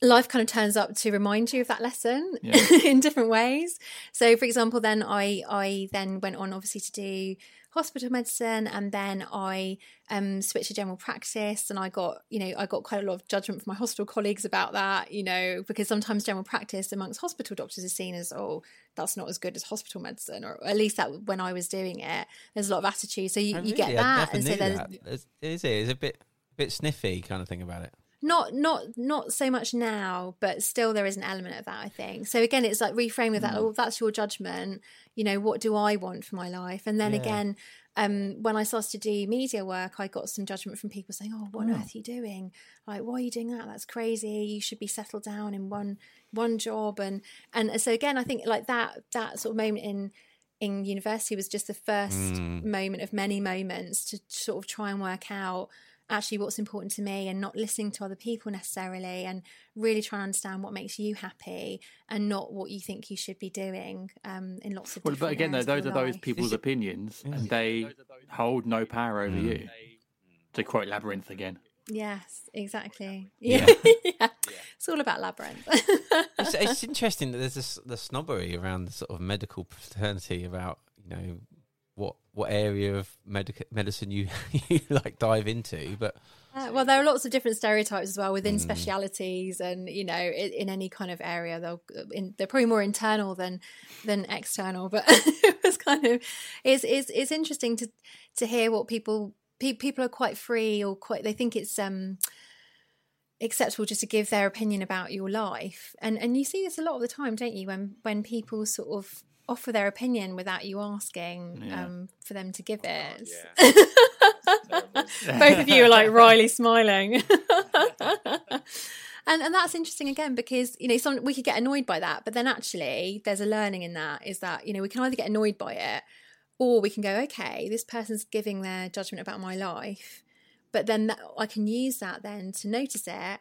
life kind of turns up to remind you of that lesson yeah. in different ways. So, for example, then I I then went on, obviously, to do hospital medicine, and then I um switched to general practice, and I got, you know, I got quite a lot of judgment from my hospital colleagues about that, you know, because sometimes general practice amongst hospital doctors is seen as, oh, that's not as good as hospital medicine, or at least that when I was doing it, there's a lot of attitude. So you, really, you get that, and so there's that. Is it is a bit bit sniffy kind of thing about it. Not not not so much now, but still there is an element of that, I think. So again, it's like reframing that, mm. oh, that's your judgment. You know, what do I want for my life? And then yeah. again, um, when I started to do media work, I got some judgment from people saying, oh, what on oh. earth are you doing? Like, why are you doing that? That's crazy. You should be settled down in one one job. And and so again, I think like that that sort of moment in in university was just the first mm. moment of many moments to sort of try and work out actually what's important to me, and not listening to other people necessarily, and really trying to understand what makes you happy and not what you think you should be doing um, in lots of well, different Well, but again, though, those are those people's opinions yeah. and they hold no power over mm. you, to quote Labyrinth again. Yes, exactly. Yeah. yeah. yeah. It's all about Labyrinth. it's, it's interesting that there's this, the snobbery around the sort of medical fraternity about, you know, what what area of medic- medicine you, you like dive into, but uh, well, there are lots of different stereotypes as well within mm. specialities, and you know, in, in any kind of area, they'll in, they're probably more internal than than external. But it was kind of it's it's it's interesting to to hear what people pe- people are quite free or quite they think it's um. acceptable just to give their opinion about your life, and and you see this a lot of the time, don't you? When when people sort of offer their opinion without you asking yeah. um, for them to give it. Oh, yeah. Both of you are like wryly smiling. and and that's interesting again, because, you know, some, we could get annoyed by that, but then actually there's a learning in that, is that, you know, we can either get annoyed by it or we can go, okay, this person's giving their judgment about my life, but then that, I can use that then to notice it,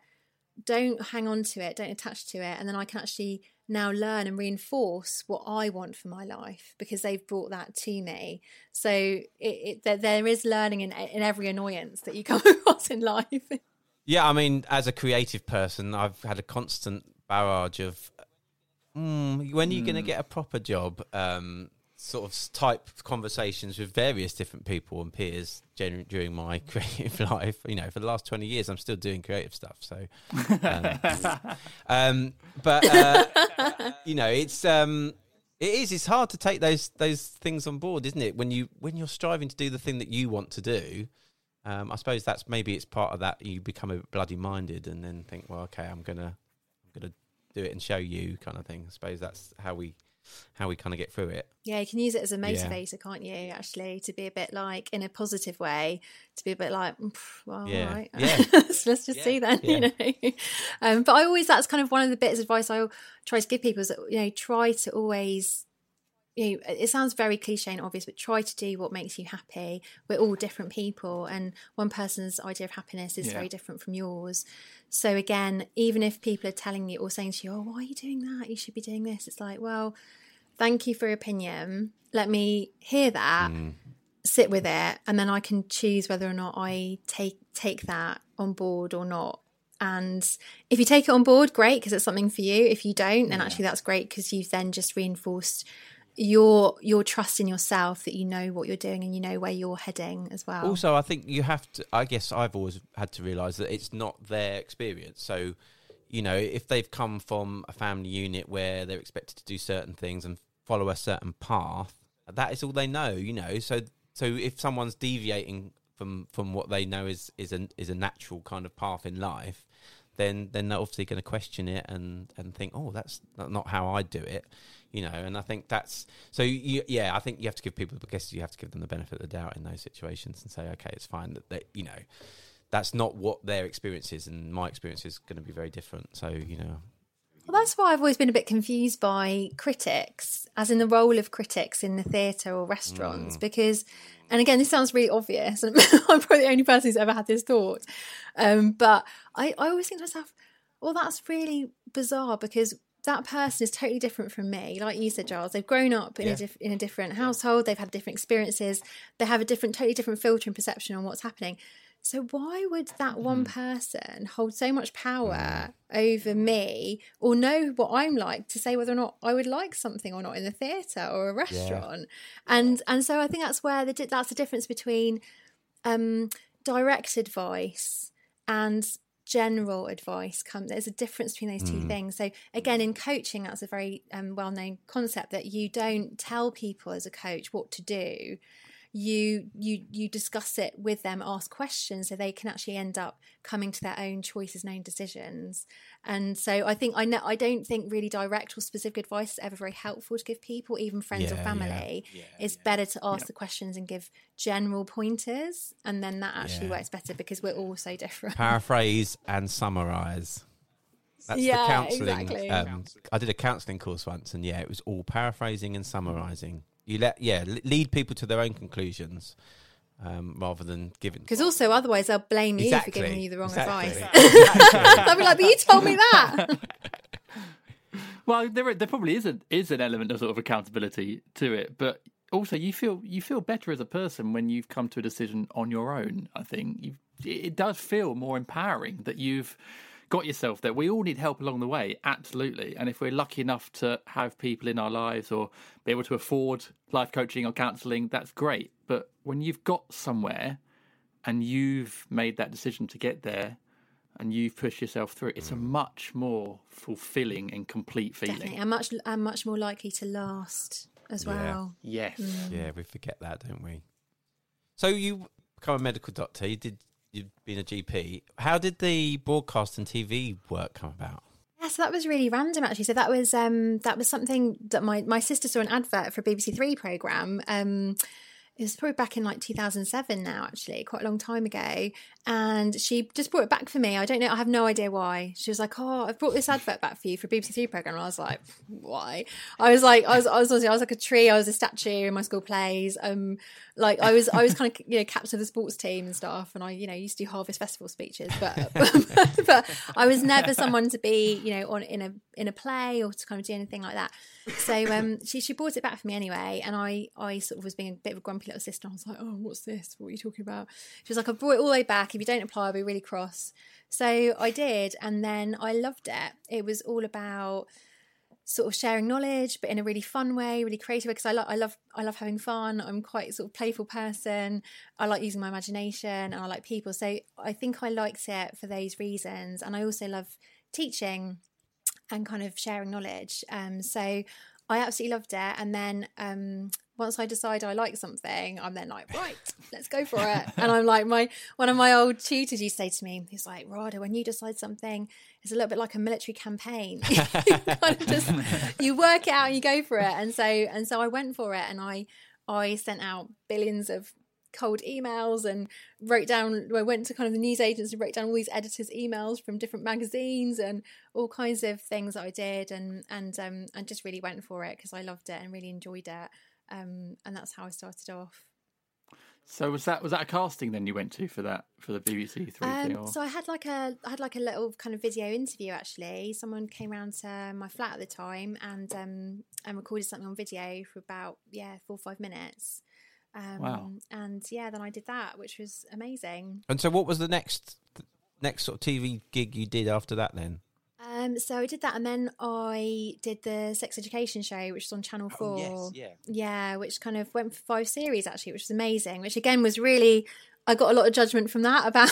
don't hang on to it, don't attach to it, and then I can actually now learn and reinforce what I want for my life because they've brought that to me. So it, it, there, there is learning in, in every annoyance that you come across in life. Yeah, I mean, as a creative person, I've had a constant barrage of, mm, when are you mm. going to get a proper job? Um, sort of type conversations with various different people and peers during my creative life. You know, for the last twenty years, I'm still doing creative stuff. So, um, um, but, uh, you know, it's, um, it is, it's hard to take those, those things on board, isn't it? When you, when you're striving to do the thing that you want to do, um, I suppose that's, maybe it's part of that. You become a bit bloody minded and then think, well, okay, I'm going to, I'm going to do it and show you kind of thing. I suppose that's how we how we kind of get through it. Yeah, you can use it as a motivator, yeah. can't you, actually, to be a bit like, in a positive way, to be a bit like, well, yeah. all right, yeah. let's just yeah. see then, yeah. you know. Um, but I always, that's kind of one of the bits of advice I try to give people is that, you know, try to always... You know, it sounds very cliche and obvious, but try to do what makes you happy. We're all different people, and one person's idea of happiness is yeah. very different from yours. So again, even if people are telling you or saying to you, oh, why are you doing that? You should be doing this. It's like, well, thank you for your opinion. Let me hear that, mm. sit with it, and then I can choose whether or not I take take that on board or not. And if you take it on board, great, because it's something for you. If you don't, then yeah. actually that's great, because you've then just reinforced your your trust in yourself, that you know what you're doing and you know where you're heading as well. Also, I think you have to, I guess I've always had to realise that it's not their experience. So, you know, if they've come from a family unit where they're expected to do certain things and follow a certain path, that is all they know, you know. So so if someone's deviating from, from what they know is, is, an, is a natural kind of path in life, then then they're obviously going to question it and, and think, oh, that's not how I do it, you know. And I think that's so. You, yeah, I think you have to give people, I guess you have to give them the benefit of the doubt in those situations and say, okay, it's fine that they, you know, that's not what their experience is, and my experience is going to be very different. So, you know. Well, that's why I've always been a bit confused by critics, as in the role of critics in the theatre or restaurants, mm. because, and again, this sounds really obvious, and I'm probably the only person who's ever had this thought, um, but I, I always think to myself, well, that's really bizarre, because that person is totally different from me. Like you said, Giles, they've grown up in, yeah. a, dif- in a different household, they've had different experiences, they have a different, totally different filter and perception on what's happening. So why would that one person hold so much power over me, or know what I'm like, to say whether or not I would like something or not in a theatre or a restaurant? Yeah. And and so I think that's where the that's the difference between um, direct advice and general advice. Come, there's a difference between those two mm. things. So again, in coaching, that's a very um, well-known concept, that you don't tell people as a coach what to do. You you you discuss it with them, ask questions, so they can actually end up coming to their own choices and own decisions. And so I think I know I don't think really direct or specific advice is ever very helpful to give people, even friends yeah, or family. Yeah, yeah, it's yeah. better to ask yep. the questions and give general pointers, and then that actually yeah. works better, because we're all so different. Paraphrase and summarise. That's yeah, the counselling. Exactly. Um, I did a counselling course once, and yeah, it was all paraphrasing and summarising. You let yeah lead people to their own conclusions, um, rather than giving. Because also, otherwise, they'll blame you exactly. for giving you the wrong exactly. advice. Exactly. They'll be like, "But you told me that." Well, there there probably is a, is an element of sort of accountability to it, but also you feel you feel better as a person when you've come to a decision on your own. I think you've, it does feel more empowering that you've got yourself there. We all need help along the way, absolutely. And if we're lucky enough to have people in our lives or be able to afford life coaching or counselling, that's great. But when you've got somewhere and you've made that decision to get there and you've pushed yourself through, it's a much more fulfilling and complete feeling. Definitely. And much, and much more likely to last as well. Yeah. Yes. Mm. Yeah, we forget that, don't we? So you become a medical doctor. You did... You've been a G P. How did the broadcast and T V work come about? Yeah, so that was really random, actually. So that was um, that was something that my, my sister saw an advert for a B B C Three programme. Um, it was probably back in like two thousand seven now, actually, quite a long time ago. And she just brought it back for me. I don't know. I have no idea why. She was like, "Oh, I've brought this advert back for you for a B B C Three programme." And I was like, "Why?" I was like, I was, I was, honestly, I was like a tree. I was a statue in my school plays. Um, like I was, I was kind of, you know, captain of the sports team and stuff. And I, you know, used to do harvest festival speeches, but, but, but I was never someone to be, you know, on in a in a play or to kind of do anything like that. So um, she she brought it back for me anyway, and I I sort of was being a bit of a grumpy little sister. I was like, "Oh, what's this? What are you talking about?" She was like, "I brought it all the way back. If you don't apply, I'll be really cross." So I did, and then I loved it. It was all about sort of sharing knowledge, but in a really fun way, really creative way, because I, lo- I love I love having fun. I'm quite sort of playful person. I like using my imagination, and I like people. So I think I liked it for those reasons. And I also love teaching and kind of sharing knowledge. Um, so I absolutely loved it. And then um, once I decide I like something, I'm then like, right, let's go for it. And I'm like, my one of my old tutors used to say to me, he's like, Radha, when you decide something, it's a little bit like a military campaign. you, kind of just, you work it out and you go for it. And so and so I went for it, and I I sent out billions of cold emails and wrote down, I went to kind of the news agents and wrote down all these editors' emails from different magazines and all kinds of things that I did, and and um and just really went for it because I loved it and really enjoyed it. Um, and that's how I started off. So was that was that a casting then you went to for that for the B B C Three um, thing? Or? So I had like a I had like a little kind of video interview actually. Someone came round to my flat at the time and um, and recorded something on video for about yeah four or five minutes. Um, wow. And yeah, then I did that, which was amazing. And so, what was the next next sort of T V gig you did after that then? Um, so I did that, and then I did the sex education show, which was on Channel Four. Oh, yes, yeah, yeah, which kind of went for five series actually, which was amazing. Which again was really, I got a lot of judgment from that about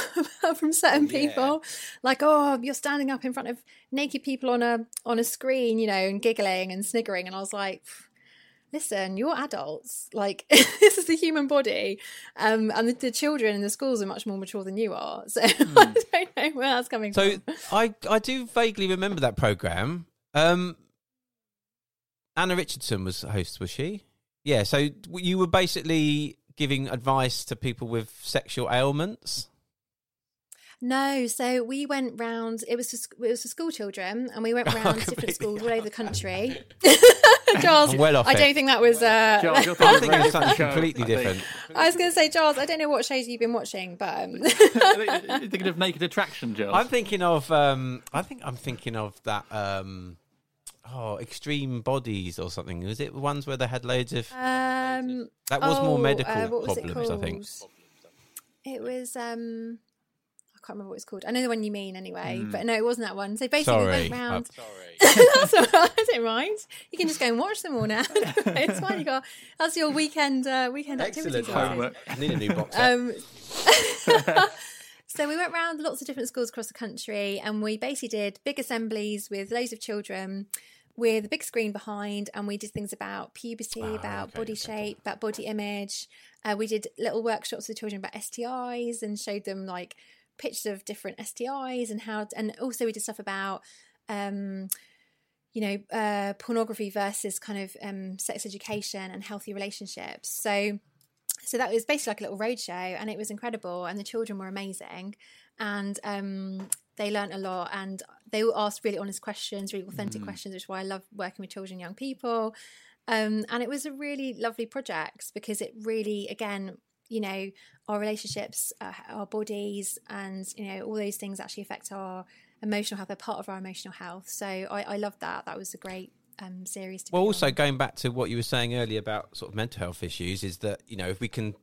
from certain yeah. people, like, oh, you're standing up in front of naked people on a on a screen, you know, and giggling and sniggering, and I was like, listen, you're adults, like this is the human body, um, and the, the children in the schools are much more mature than you are, so mm. I don't know where that's coming so from. So I, I do vaguely remember that programme. Um, Anna Richardson was the host, was she? Yeah, so you were basically giving advice to people with sexual ailments? No, so we went round, it was for, it was for school children, and we went round to different schools all over the country. Giles, well I don't it. think that was... Uh, Giles, you're thinking of something completely different. I was going to say, Giles, I don't know what shows you've been watching, but... Um... You're thinking of Naked Attraction, Giles. I'm thinking of... Um, I think I'm thinking of that... Um, oh, Extreme Bodies or something. Was it the ones where they had loads of... Um, that was oh, more medical uh, what was problems, it I think. It was... Um... I can't remember what it's called. I know the one you mean anyway, mm. but no, it wasn't that one. So basically sorry. we went round. I'm sorry. That's all right. I don't mind. You can just go and watch them all now. It's fine. You got, that's your weekend uh, weekend activity. Excellent homework. I need a new box. Um, so we went round lots of different schools across the country, and we basically did big assemblies with loads of children with a big screen behind, and we did things about puberty, oh, about okay, body okay, shape, okay. about body image. Uh, we did little workshops with children about S T Is and showed them like... pictures of different S T Is and how, and also we did stuff about, um, you know, uh, pornography versus kind of um, sex education and healthy relationships. So, so that was basically like a little roadshow, and it was incredible. And the children were amazing, and um, they learned a lot. And they all asked really honest questions, really authentic mm. questions, which is why I love working with children, and young people. Um, and it was a really lovely project because it really, again, you know, our relationships, uh, our bodies, and you know, all those things actually affect our emotional health. They're part of our emotional health. So I, I love that. That was a great um, series. To well, also on. Going back to what you were saying earlier about sort of mental health issues, is that you know if we can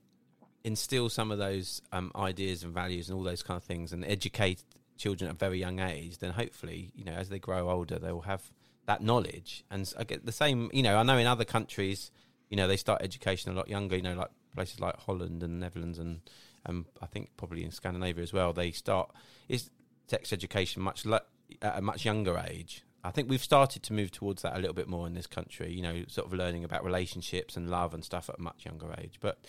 instill some of those um, ideas and values and all those kind of things, and educate children at a very young age, then hopefully you know as they grow older they will have that knowledge. And I get the same. You know, I know in other countries, you know, they start education a lot younger. You know, like. Places like Holland and Netherlands and um, I think probably in Scandinavia as well, they start is sex education much le- at a much younger age. I think we've started to move towards that a little bit more in this country, you know, sort of learning about relationships and love and stuff at a much younger age. But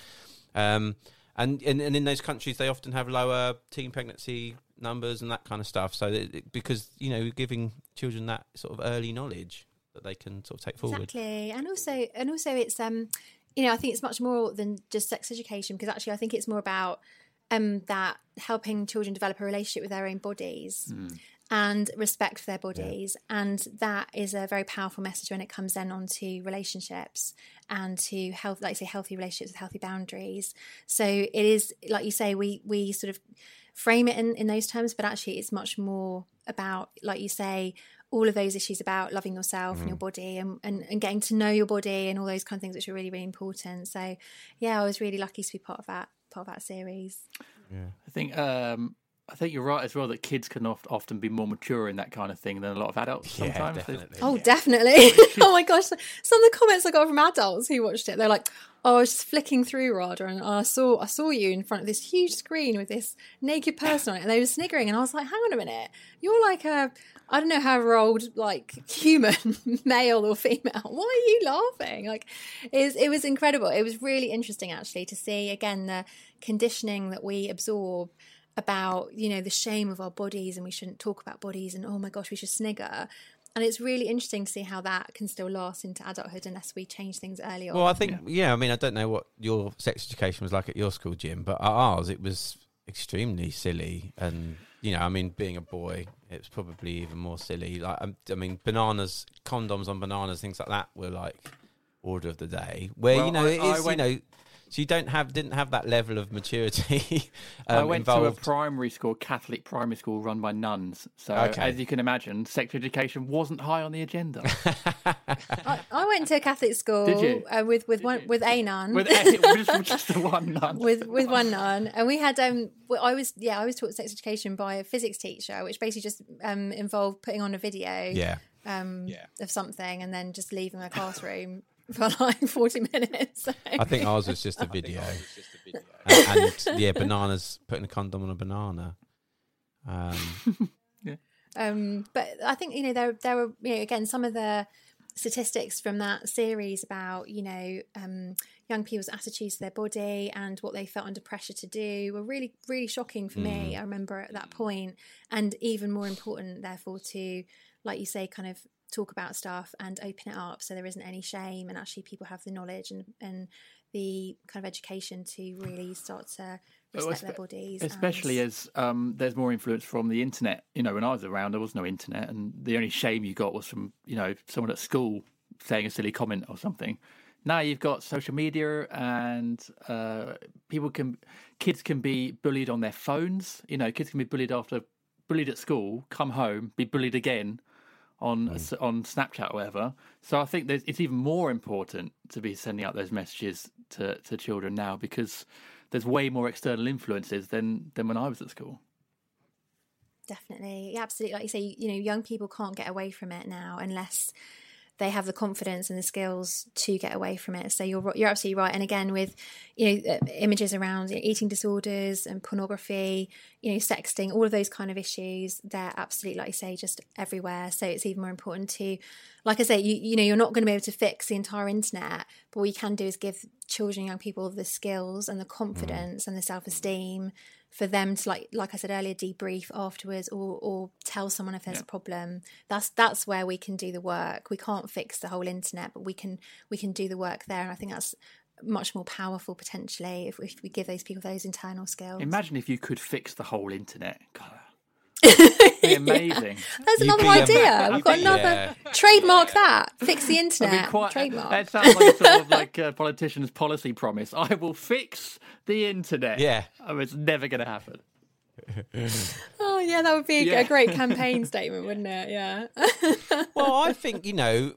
um, and, and, and in those countries, they often have lower teen pregnancy numbers and that kind of stuff. So it, because, you know, giving children that sort of early knowledge that they can sort of take forward. Exactly. And also, and also it's... um. You know, I think it's much more than just sex education because actually I think it's more about um, that helping children develop a relationship with their own bodies mm. and respect for their bodies. Yeah. And that is a very powerful message when it comes then on to relationships and to health, like say, healthy relationships with healthy boundaries. So it is, like you say, we we sort of frame it in, in those terms, but actually it's much more about, like you say, all of those issues about loving yourself mm. and your body and, and, and getting to know your body and all those kind of things, which are really, really important. So, yeah, I was really lucky to be part of that part of that series. Yeah, I think um, I think you're right as well that kids can oft, often be more mature in that kind of thing than a lot of adults yeah, sometimes. Definitely, oh, yeah. definitely. Oh, my gosh. Some of the comments I got from adults who watched it, they're like, oh, I was just flicking through, Radha, and I saw I saw you in front of this huge screen with this naked person on it, and they were sniggering, and I was like, hang on a minute. You're like a, I don't know however old, like, human, male or female. Why are you laughing? Like, it was, it was incredible. It was really interesting, actually, to see, again, the conditioning that we absorb about, you know, the shame of our bodies, and we shouldn't talk about bodies, and oh my gosh, we should snigger. And it's really interesting to see how that can still last into adulthood unless we change things early on. Well, I think, yeah, I mean, I don't know what your sex education was like at your school, Jim, but at ours, it was extremely silly. And, you know, I mean, being a boy, it's probably even more silly. Like, I mean, bananas, condoms on bananas, things like that were like order of the day. Where, well, you know, I, it is, I went- you know... So you don't have didn't have that level of maturity. um, I went involved. to a primary school, Catholic primary school, run by nuns. So okay. as you can imagine, sexual education wasn't high on the agenda. I, I went to a Catholic school Did you? Uh, with with Did one you? with a nun, with a, just, just the one nun, with with one nun, and we had um I was yeah I was taught sex education by a physics teacher, which basically just um involved putting on a video yeah. um yeah. of something and then just leaving the classroom. For like forty minutes. So. I think ours was just a video. Just a video. and, and yeah, bananas, putting a condom on a banana. Um, yeah. um, but I think, you know, there there were, you know, again, some of the statistics from that series about, you know, um, young people's attitudes to their body and what they felt under pressure to do were really, really shocking for mm. me. I remember at that point, and even more important, therefore, to, like you say, kind of talk about stuff and open it up so there isn't any shame, and actually people have the knowledge and, and the kind of education to really start to respect well, their bodies. Especially and... as um, there's more influence from the internet. You know, when I was around, there was no internet, and the only shame you got was from, you know, someone at school saying a silly comment or something. Now you've got social media, and uh, people can, kids can be bullied on their phones. You know, kids can be bullied after, bullied at school, come home, be bullied again, on mm. on Snapchat or whatever. So I think there's, it's even more important to be sending out those messages to, to children now, because there's way more external influences than, than when I was at school. Definitely. Yeah, absolutely. Like you say, you know, young people can't get away from it now unless they have the confidence and the skills to get away from it. So you're you're absolutely right. And again, with, you know, images around, you know, eating disorders and pornography, you know, sexting, all of those kind of issues, they're absolutely, like you say, just everywhere. So it's even more important to, like I say, you you know, you're not going to be able to fix the entire internet, but what you can do is give children and young people the skills and the confidence and the self-esteem for them to, like like I said earlier, debrief afterwards, or or tell someone if there's yeah. a problem. That's that's where we can do the work. We can't fix the whole internet, but we can we can do the work there. And I think that's much more powerful potentially if we, if we give those people those internal skills. Imagine if you could fix the whole internet. God. That'd be amazing. Yeah. That's another idea. We've got another yeah. trademark yeah. that. Fix the internet. I mean, quite, trademark. That sounds like sort of like a politician's policy promise. I will fix the internet. Yeah. I mean, it's never going to happen. Oh yeah, that would be a, yeah. a great campaign statement, wouldn't it? Yeah. Well, I think, you know,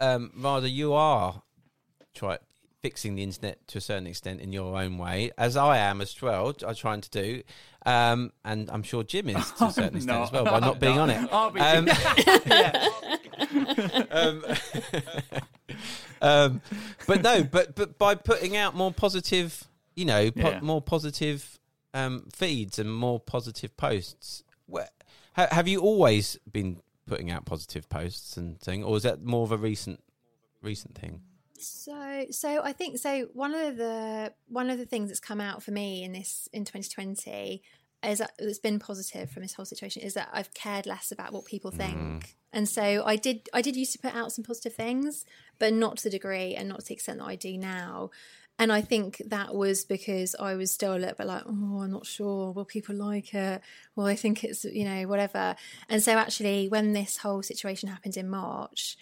um, Radha, you are try fixing the internet to a certain extent in your own way, as I am as well. I'm trying to do. Um, and I'm sure Jim is to a certain extent no, as well by not I'm being not. on it. Um, yeah. um, um, but no, but but by putting out more positive, you know, po- yeah. more positive um, feeds and more positive posts. Where, ha- have you always been putting out positive posts and thing, or is that more of a recent recent thing? So, so I think so. One of the one of the things that's come out for me in this in twenty twenty is that it's been positive from this whole situation is that I've cared less about what people think, mm. and so I did I did used to put out some positive things, but not to the degree and not to the extent that I do now. And I think that was because I was still a little bit like, oh, I'm not sure. Will people like it? Well, I think it's, you know, whatever. And so actually, when this whole situation happened in March.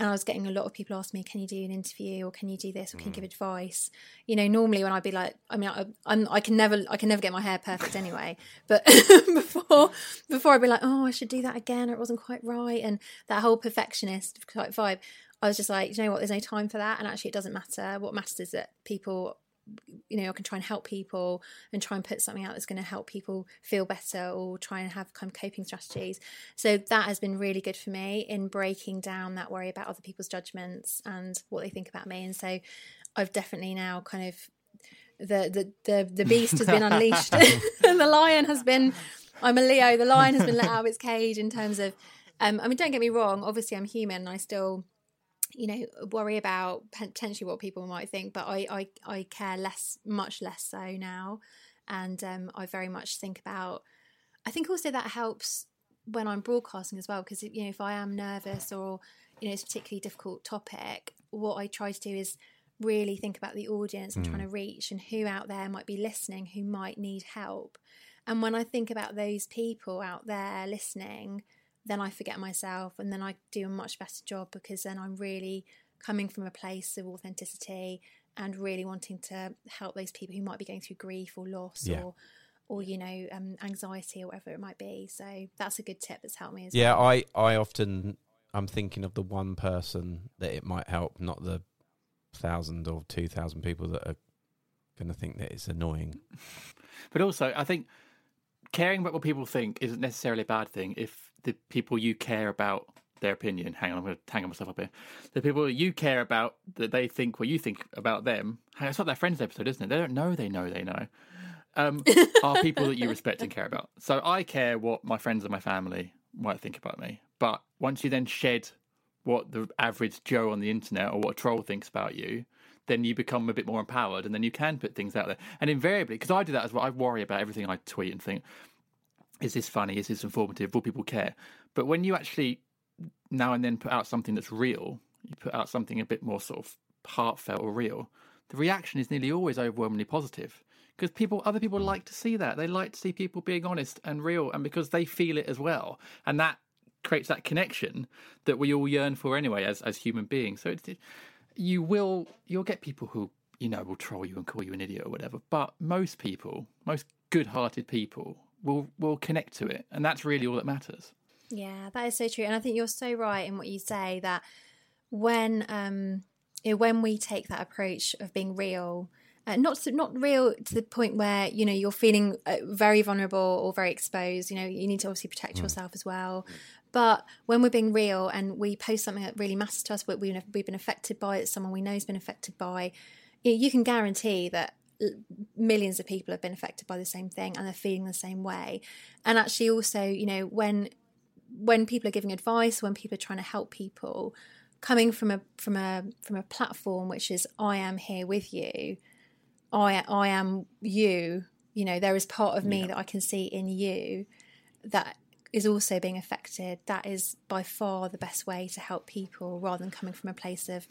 And I was getting a lot of people ask me, can you do an interview, or can you do this, or can you give advice? You know, normally when I'd be like, I mean, I, I'm, I can never, I can never get my hair perfect anyway. But before, before I'd be like, oh, I should do that again, or it wasn't quite right, and that whole perfectionist type vibe. I was just like, you know what? There's no time for that, and actually, it doesn't matter. What matters is that people you know, I can try and help people and try and put something out that's going to help people feel better, or try and have kind of coping strategies. So that has been really good for me in breaking down that worry about other people's judgments and what they think about me. And so I've definitely now kind of, the the the, the beast has been unleashed. The lion has been, I'm a Leo, the lion has been let out of its cage in terms of, um, I mean, don't get me wrong, obviously I'm human and I still, you know, worry about potentially what people might think, but I, I, I care less, much less so now. And um, I very much think about, I think also that helps when I'm broadcasting as well, because, you know, if I am nervous or, you know, it's a particularly difficult topic, what I try to do is really think about the audience I'm mm. trying to reach and who out there might be listening, who might need help. And when I think about those people out there listening, then I forget myself, and then I do a much better job, because then I'm really coming from a place of authenticity and really wanting to help those people who might be going through grief or loss yeah. or, or you know, um, anxiety or whatever it might be. So that's a good tip that's helped me as yeah, well. Yeah, I, I often I'm thinking of the one person that it might help, not the thousand or two thousand people that are going to think that it's annoying. But also, I think caring about what people think isn't necessarily a bad thing if the people you care about their opinion. Hang on, I'm going to tangle myself up here. The people you care about, that they think what you think about them. It's like that Friends episode, isn't it? They don't know they know they know. Um, are people that you respect and care about. So I care what my friends and my family might think about me. But once you then shed what the average Joe on the internet or what a troll thinks about you, then you become a bit more empowered, and then you can put things out there. And invariably, because I do that as well, I worry about everything I tweet and think, is this funny? Is this informative? Will people care? But when you actually now and then put out something that's real, you put out something a bit more sort of heartfelt or real, the reaction is nearly always overwhelmingly positive, because people, other people like to see that. They like to see people being honest and real, and because they feel it as well. And that creates that connection that we all yearn for anyway as, as human beings. So it's... It, You will, you'll get people who, you know, will troll you and call you an idiot or whatever. But most people, most good-hearted people will, will connect to it. And that's really all that matters. Yeah, that is so true. And I think you're so right in what you say, that when um, you know, when we take that approach of being real, uh, not to, not real to the point where, you know, you're feeling uh, very vulnerable or very exposed, you know, you need to obviously protect mm. yourself as well. But when we're being real and we post something that really matters to us, what we've been affected by, it's someone we know has been affected by, you can guarantee that millions of people have been affected by the same thing and they're feeling the same way. And actually also, you know, when when people are giving advice, when people are trying to help people, coming from a from a from a platform which is, I am here with you, I I am you, you know, there is part of me yeah. that I can see in you that is also being affected. That is by far the best way to help people, rather than coming from a place of,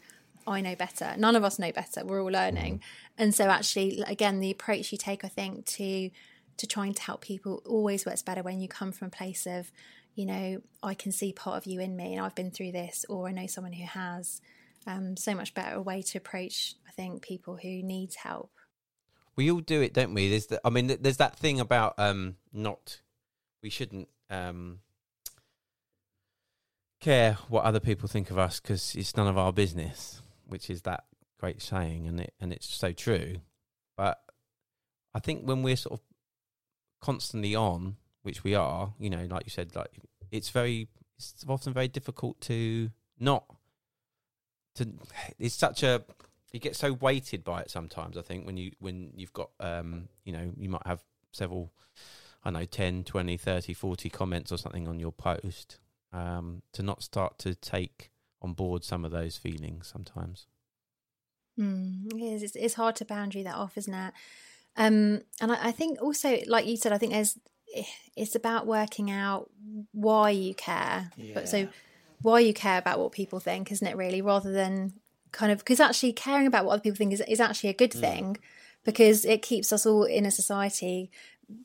I know better. None of us know better. We're all learning. And so actually, again, the approach you take, I think, to to trying to help people always works better when you come from a place of, you know, I can see part of you in me and I've been through this, or I know someone who has. Um, so much better a way to approach, I think, people who need help. We all do it, don't we? There's the, I mean, there's that thing about um, not, we shouldn't, Um, care what other people think of us because it's none of our business, which is that great saying, and it and it's so true. But I think when we're sort of constantly on, which we are, you know, like you said, like it's very, it's often very difficult to not to. It's such a, you get so weighted by it sometimes. I think when you when you've got um, you know, you might have several, I know, ten, twenty, thirty, forty comments or something on your post, um, to not start to take on board some of those feelings sometimes. Mm, it is. It's, it's hard to boundary that off, isn't it? Um, and I, I think also, like you said, I think there's, it's about working out why you care. Yeah. But so why you care about what people think, isn't it, really, rather than kind of, because actually caring about what other people think is, is actually a good mm. thing, because it keeps us all in a society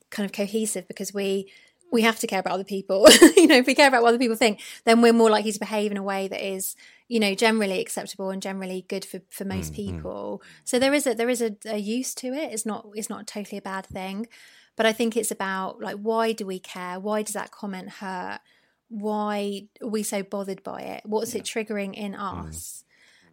kind of cohesive, because we we have to care about other people. You know, if we care about what other people think, then we're more likely to behave in a way that is, you know, generally acceptable and generally good for, for most mm-hmm. people. So there is a there is a, a use to it. It's not it's not totally a bad thing. But I think it's about, like, why do we care? Why does that comment hurt? Why are we so bothered by it? What's yeah. it triggering in us?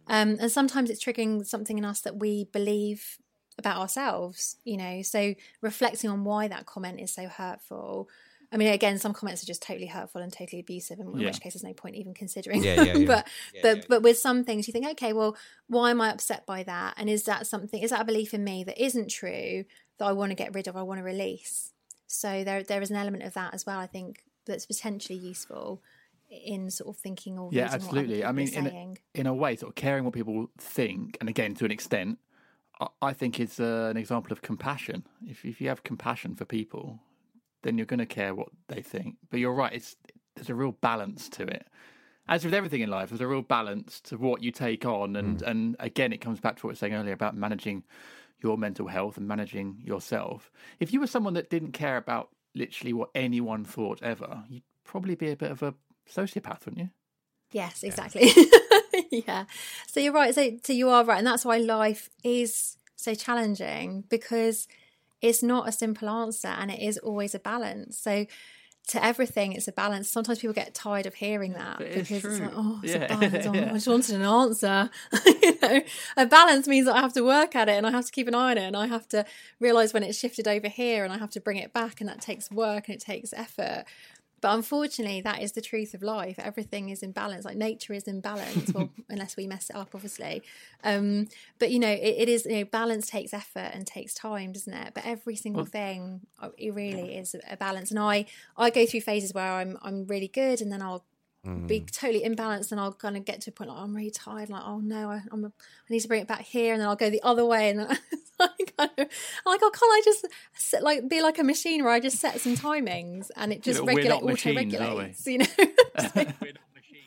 Mm. Um, and sometimes it's triggering something in us that we believe about ourselves, you know. So reflecting on why that comment is so hurtful. I mean, again, some comments are just totally hurtful and totally abusive, in yeah. which case there's no point even considering yeah, yeah, yeah. but yeah, but yeah. but with some things you think, okay, well, why am I upset by that? And is that something, is that a belief in me that isn't true, that I want to get rid of, I want to release? So there there is an element of that as well, I think, that's potentially useful in sort of thinking or yeah, absolutely. I mean, in a, in a way, sort of caring what people think, and again, to an extent, I, I think it's uh, an example of compassion. If if you have compassion for people, then you're going to care what they think. But you're right; it's there's a real balance to it. As with everything in life, there's a real balance to what you take on, and mm. and again, it comes back to what I was saying earlier about managing your mental health and managing yourself. If you were someone that didn't care about literally what anyone thought ever, you'd probably be a bit of a sociopath, wouldn't you? Yes, exactly. Yeah. yeah. So you're right. So, so you are right, and that's why life is so challenging, because it's not a simple answer, and it is always a balance. So to everything, it's a balance. Sometimes people get tired of hearing that, but because it's, it's like, oh, it's yeah. a balance. Oh, yeah. I just wanted an answer. You know, a balance means that I have to work at it, and I have to keep an eye on it, and I have to realise when it's shifted over here, and I have to bring it back, and that takes work and it takes effort. But unfortunately, that is the truth of life. Everything is in balance. Like nature is in balance, well, unless we mess it up, obviously. Um, but, you know, it, it is, you know, balance takes effort and takes time, doesn't it? But every single well, thing, it really is a balance. And I, I go through phases where I'm I'm really good, and then I'll mm. be totally imbalanced, and I'll kind of get to a point like, oh, I'm really tired. Like, oh, no, I, I'm a, I need to bring it back here. And then I'll go the other way. And then I kind of, I'm like, oh, can't I just sit, like be like a machine where I just set some timings and it just you know, regulate, auto-regulates, you know? So,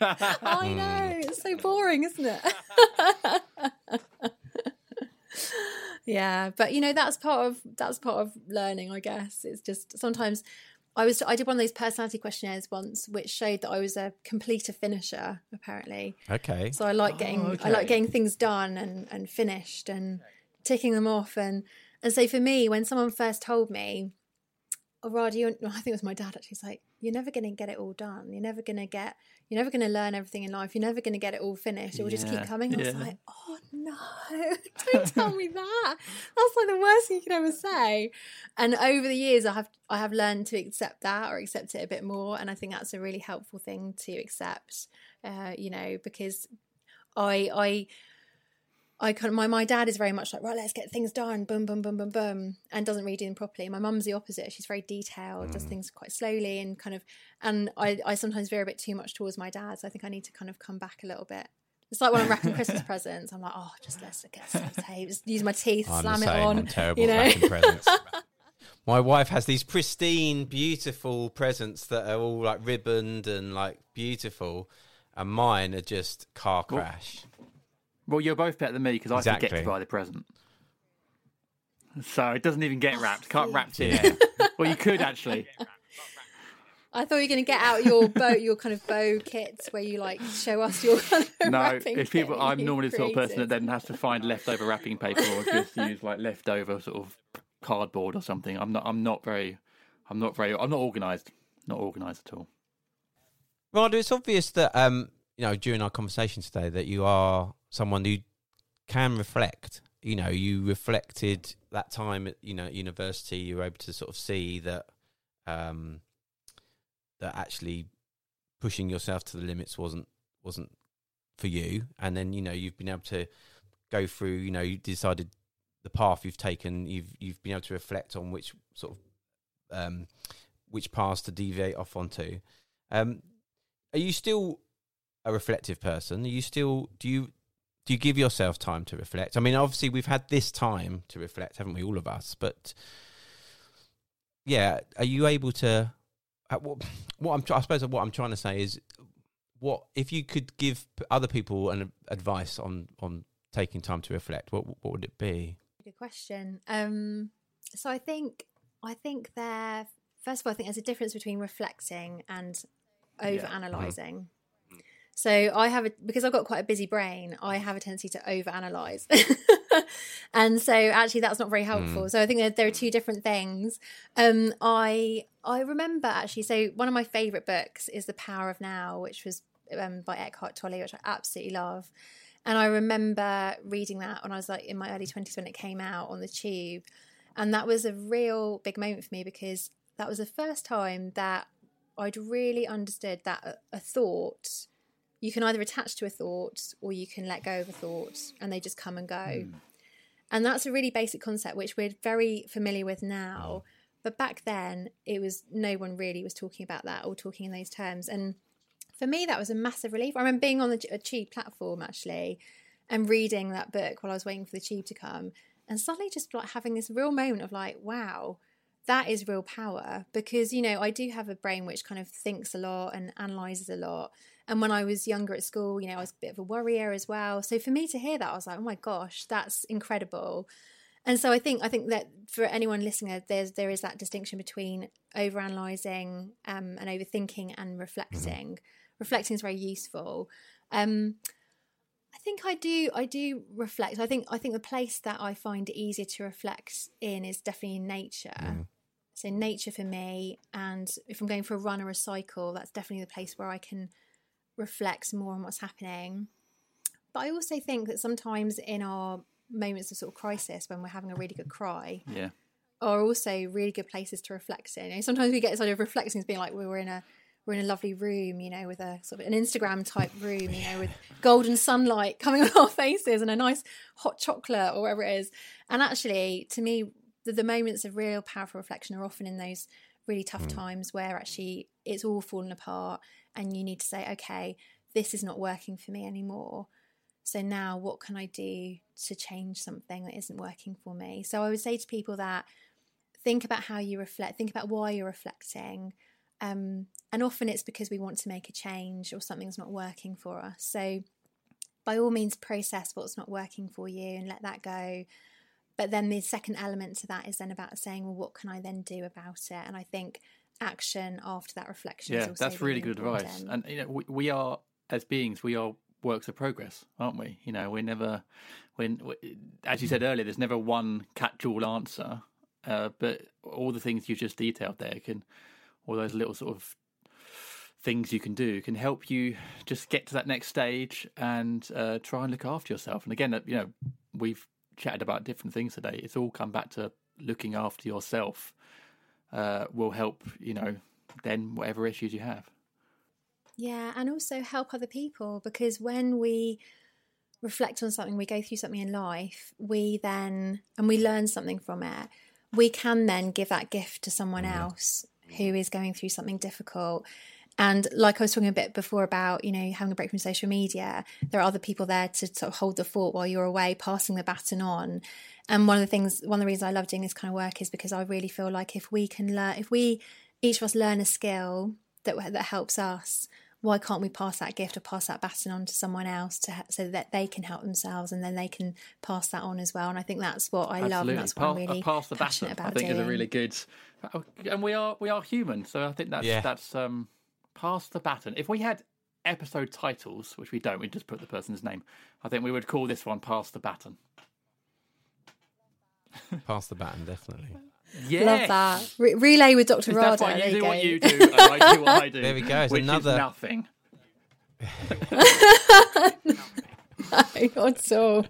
I know, it's so boring, isn't it? Yeah, but you know, that's part of that's part of learning, I guess. It's just sometimes I was I did one of those personality questionnaires once, which showed that I was a completer finisher, apparently. Okay. So I like getting oh, okay. I like getting things done and, and finished and ticking them off, and and so for me, when someone first told me, oh, Rad, you, I think it was my dad actually, he's like, you're never going to get it all done, you're never going to get you're never going to learn everything in life, you're never going to get it all finished, it will yeah. just keep coming. And yeah. I was like, oh no, don't tell me that, that's like the worst thing you could ever say. And over the years I have I have learned to accept that, or accept it a bit more, and I think that's a really helpful thing to accept, uh, you know, because I I I kind of, my, my dad is very much like, right, let's get things done, boom, boom, boom, boom, boom, and doesn't really do them properly. My mum's the opposite. She's very detailed, mm. does things quite slowly, and kind of, and I, I sometimes veer a bit too much towards my dad. So I think I need to kind of come back a little bit. It's like when I'm wrapping Christmas presents, I'm like, oh, just let's get some tape, just use my teeth, I'm slam the same, it on. I'm terrible you know? Wrapping presents. My wife has these pristine, beautiful presents that are all like ribboned and like beautiful, and mine are just car crash. Ooh. Well, you're both better than me, because I exactly. forget to buy the present. So it doesn't even get wrapped. Can't wrap it. Yeah. Well, you could actually. I thought you were going to get out your bow, your kind of bow kits where you like show us your kind of no, wrapping if people, kit I'm normally the sort of person that then has to find leftover wrapping paper, or just use like leftover sort of cardboard or something. I'm not. I'm not very. I'm not very. I'm not organised. Not organised at all. Well, it's obvious that um, you know, during our conversation today, that you are someone who can reflect. You know, you reflected that time at, you know, at university, you were able to sort of see that um, that actually pushing yourself to the limits wasn't wasn't for you. And then, you know, you've been able to go through, you know, you decided the path you've taken, you've you've been able to reflect on which sort of um, which paths to deviate off onto. Um, are you still a reflective person? Are you still do you Do you give yourself time to reflect? I mean, obviously, we've had this time to reflect, haven't we, all of us? But, yeah, are you able to... What, what I'm, I suppose what I'm trying to say is, what if you could give other people an advice on, on taking time to reflect, what what would it be? Good question. Um, so I think, I think there... First of all, I think there's a difference between reflecting and over-analysing. Yeah. Mm-hmm. So I have, a, because I've got quite a busy brain, I have a tendency to overanalyze. And so actually that's not very helpful. Mm. So I think that there are two different things. Um, I I remember actually, so one of my favorite books is The Power of Now, which was um, by Eckhart Tolle, which I absolutely love. And I remember reading that when I was like in my early twenties when it came out on the tube. And that was a real big moment for me, because that was the first time that I'd really understood that a thought, you can either attach to a thought or you can let go of a thought, and they just come and go. Mm. And that's a really basic concept, which we're very familiar with now. Oh. But back then, it was no one really was talking about that or talking in those terms. And for me, that was a massive relief. I remember being on the, a Tube platform, actually, and reading that book while I was waiting for the Tube to come. And suddenly just like having this real moment of like, wow, that is real power. Because, you know, I do have a brain which kind of thinks a lot and analyses a lot. And when I was younger at school, you know, I was a bit of a worrier as well. So for me to hear that, I was like, oh my gosh, that's incredible. And so I think I think that for anyone listening, there's, there is that distinction between overanalyzing um, and overthinking and reflecting. Reflecting is very useful. Um, I think I do I do reflect. I think I think the place that I find easier to reflect in is definitely in nature. Mm. So nature for me, and if I'm going for a run or a cycle, that's definitely the place where I can reflect more on what's happening. But I also think that sometimes in our moments of sort of crisis, when we're having a really good cry, yeah, are also really good places to reflect in. You know, sometimes we get sort of reflecting as being like we were in a we're in a lovely room, you know, with a sort of an Instagram type room, you know, with golden sunlight coming on our faces and a nice hot chocolate or whatever it is. And actually, to me, the, the moments of real powerful reflection are often in those really tough mm. times where actually it's all fallen apart and you need to say, okay, this is not working for me anymore. So now what can I do to change something that isn't working for me? So I would say to people that think about how you reflect, think about why you're reflecting. Um, and often it's because we want to make a change or something's not working for us. So by all means, process what's not working for you and let that go. But then the second element to that is then about saying, well, what can I then do about it? And I think action after that reflection. Yeah, is also that's really, really good important. Advice. And, you know, we, we are, as beings, we are works of progress, aren't we? You know, we're never, when we, as you said earlier, there's never one catch-all answer, uh, but all the things you've just detailed there can, all those little sort of things you can do can help you just get to that next stage and uh, try and look after yourself. And again, you know, we've chatted about different things today. It's all come back to looking after yourself uh, will help, you know, then whatever issues you have. Yeah, and also help other people, because when we reflect on something, we go through something in life, we then, and we learn something from it, we can then give that gift to someone else who is going through something difficult. And like I was talking a bit before about, you know, having a break from social media, there are other people there to sort of hold the fort while you're away, passing the baton on. And one of the things, one of the reasons I love doing this kind of work is because I really feel like if we can learn, if we, each of us learn a skill that that helps us, why can't we pass that gift or pass that baton on to someone else to ha- so that they can help themselves and then they can pass that on as well? And I think that's what I Absolutely. love, and that's what I'm really pass the passionate baton, about I think doing. Is a really good, and we are we are human, so I think that's yeah. that's um, pass the baton. If we had episode titles, which we don't, we just put the person's name. I think we would call this one "Pass the Baton." Pass the baton, definitely. Yes. Love that. Re- relay with Doctor Radha. That's you, you do go. What you do, and I do what I do. There we go. It's which another... is nothing. No, not at all.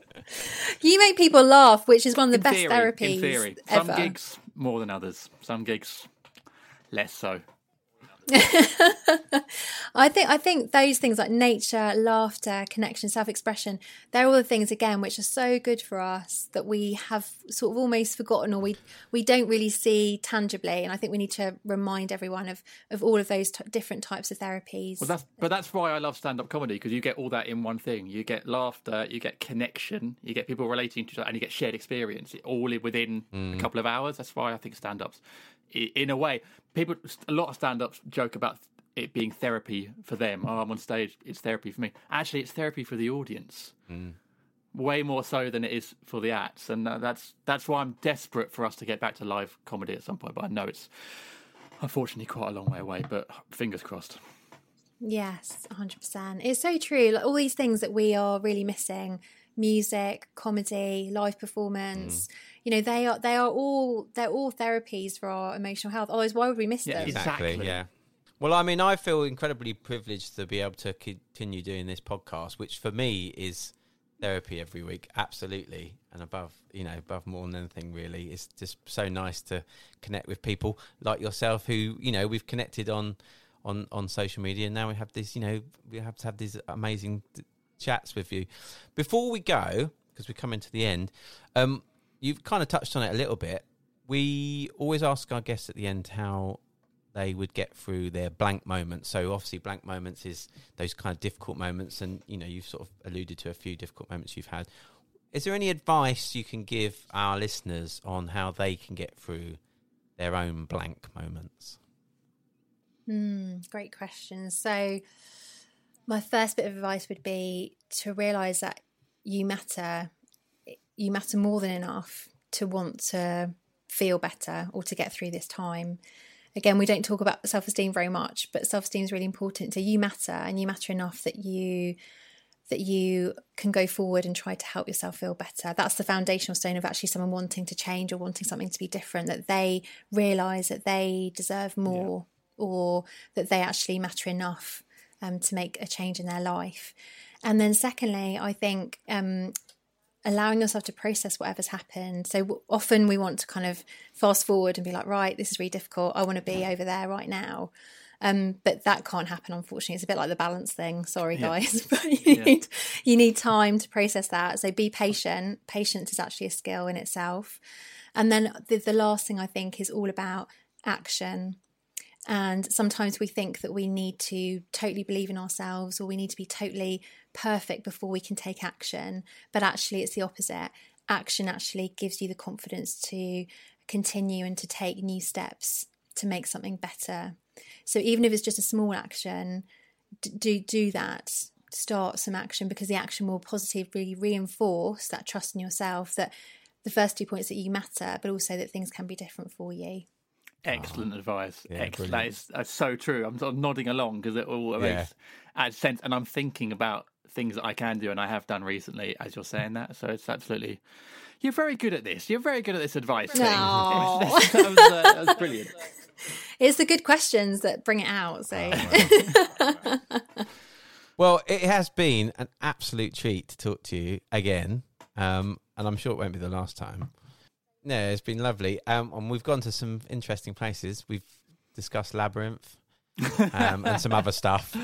You make people laugh, which is one of the in best theory, therapies in theory. Ever. Some gigs more than others. Some gigs less so. I think I think those things like nature, laughter, connection, self-expression, they're all the things again which are so good for us that we have sort of almost forgotten, or we we don't really see tangibly. And I think we need to remind everyone of of all of those t- different types of therapies. Well, that's but that's why I love stand-up comedy, because you get all that in one thing. You get laughter, you get connection, you get people relating to each other, and you get shared experience all within mm. a couple of hours. That's why I think stand-ups. In a way, people, a lot of stand-ups joke about it being therapy for them. Oh, I'm on stage, it's therapy for me. Actually, it's therapy for the audience, mm. way more so than it is for the acts. And that's that's why I'm desperate for us to get back to live comedy at some point. But I know it's unfortunately quite a long way away, but fingers crossed. Yes, one hundred percent. It's so true. Like all these things that we are really missing, music, comedy, live performance, mm. you know, they are they are all they're all therapies for our emotional health. Otherwise, why would we miss yeah, them? Exactly, exactly. Yeah. Well, I mean, I feel incredibly privileged to be able to continue doing this podcast, which for me is therapy every week, absolutely, and above, you know, above more than anything, really, it's just so nice to connect with people like yourself who, you know, we've connected on on on social media, and now we have this, you know, we have to have these amazing d- chats with you. Before we go, because we're coming to the end, um you've kind of touched on it a little bit. We always ask our guests at the end how they would get through their blank moments. So obviously blank moments is those kind of difficult moments, and, you know, you've sort of alluded to a few difficult moments you've had. Is there any advice you can give our listeners on how they can get through their own blank moments? Mm, great question. So my first bit of advice would be to realise that you matter. You matter more than enough to want to feel better or to get through this time. Again, we don't talk about self-esteem very much, but self-esteem is really important. So you matter, and you matter enough that you that you can go forward and try to help yourself feel better. That's the foundational stone of actually someone wanting to change or wanting something to be different, that they realise that they deserve more, yeah, or that they actually matter enough um, to make a change in their life. And then secondly, I think um, allowing yourself to process whatever's happened. So w- often we want to kind of fast forward and be like, right, this is really difficult, I want to be over there right now. Um, but that can't happen, unfortunately. It's a bit like the balance thing. Sorry, yeah. guys. But you yeah. need you need time to process that. So be patient. Patience is actually a skill in itself. And then the, the last thing I think is all about action. And sometimes we think that we need to totally believe in ourselves, or we need to be totally perfect before we can take action. But actually, it's the opposite. Action actually gives you the confidence to continue and to take new steps to make something better. So even if it's just a small action, do do that. Start some action, because the action will positively reinforce that trust in yourself, that the first two points, that you matter, but also that things can be different for you. Excellent oh, advice. Yeah, Excellent. That is, that's so true. I'm sort of nodding along because it all yeah. makes adds sense. And I'm thinking about things that I can do and I have done recently as you're saying that. So it's absolutely... You're very good at this. You're very good at this advice thing. No. Yes, that, was, uh, that was brilliant. It's the good questions that bring it out. So, oh, right. Well, it has been an absolute treat to talk to you again. Um, and I'm sure it won't be the last time. No, it's been lovely. Um, and we've gone to some interesting places. We've discussed Labyrinth um, and some other stuff. Um,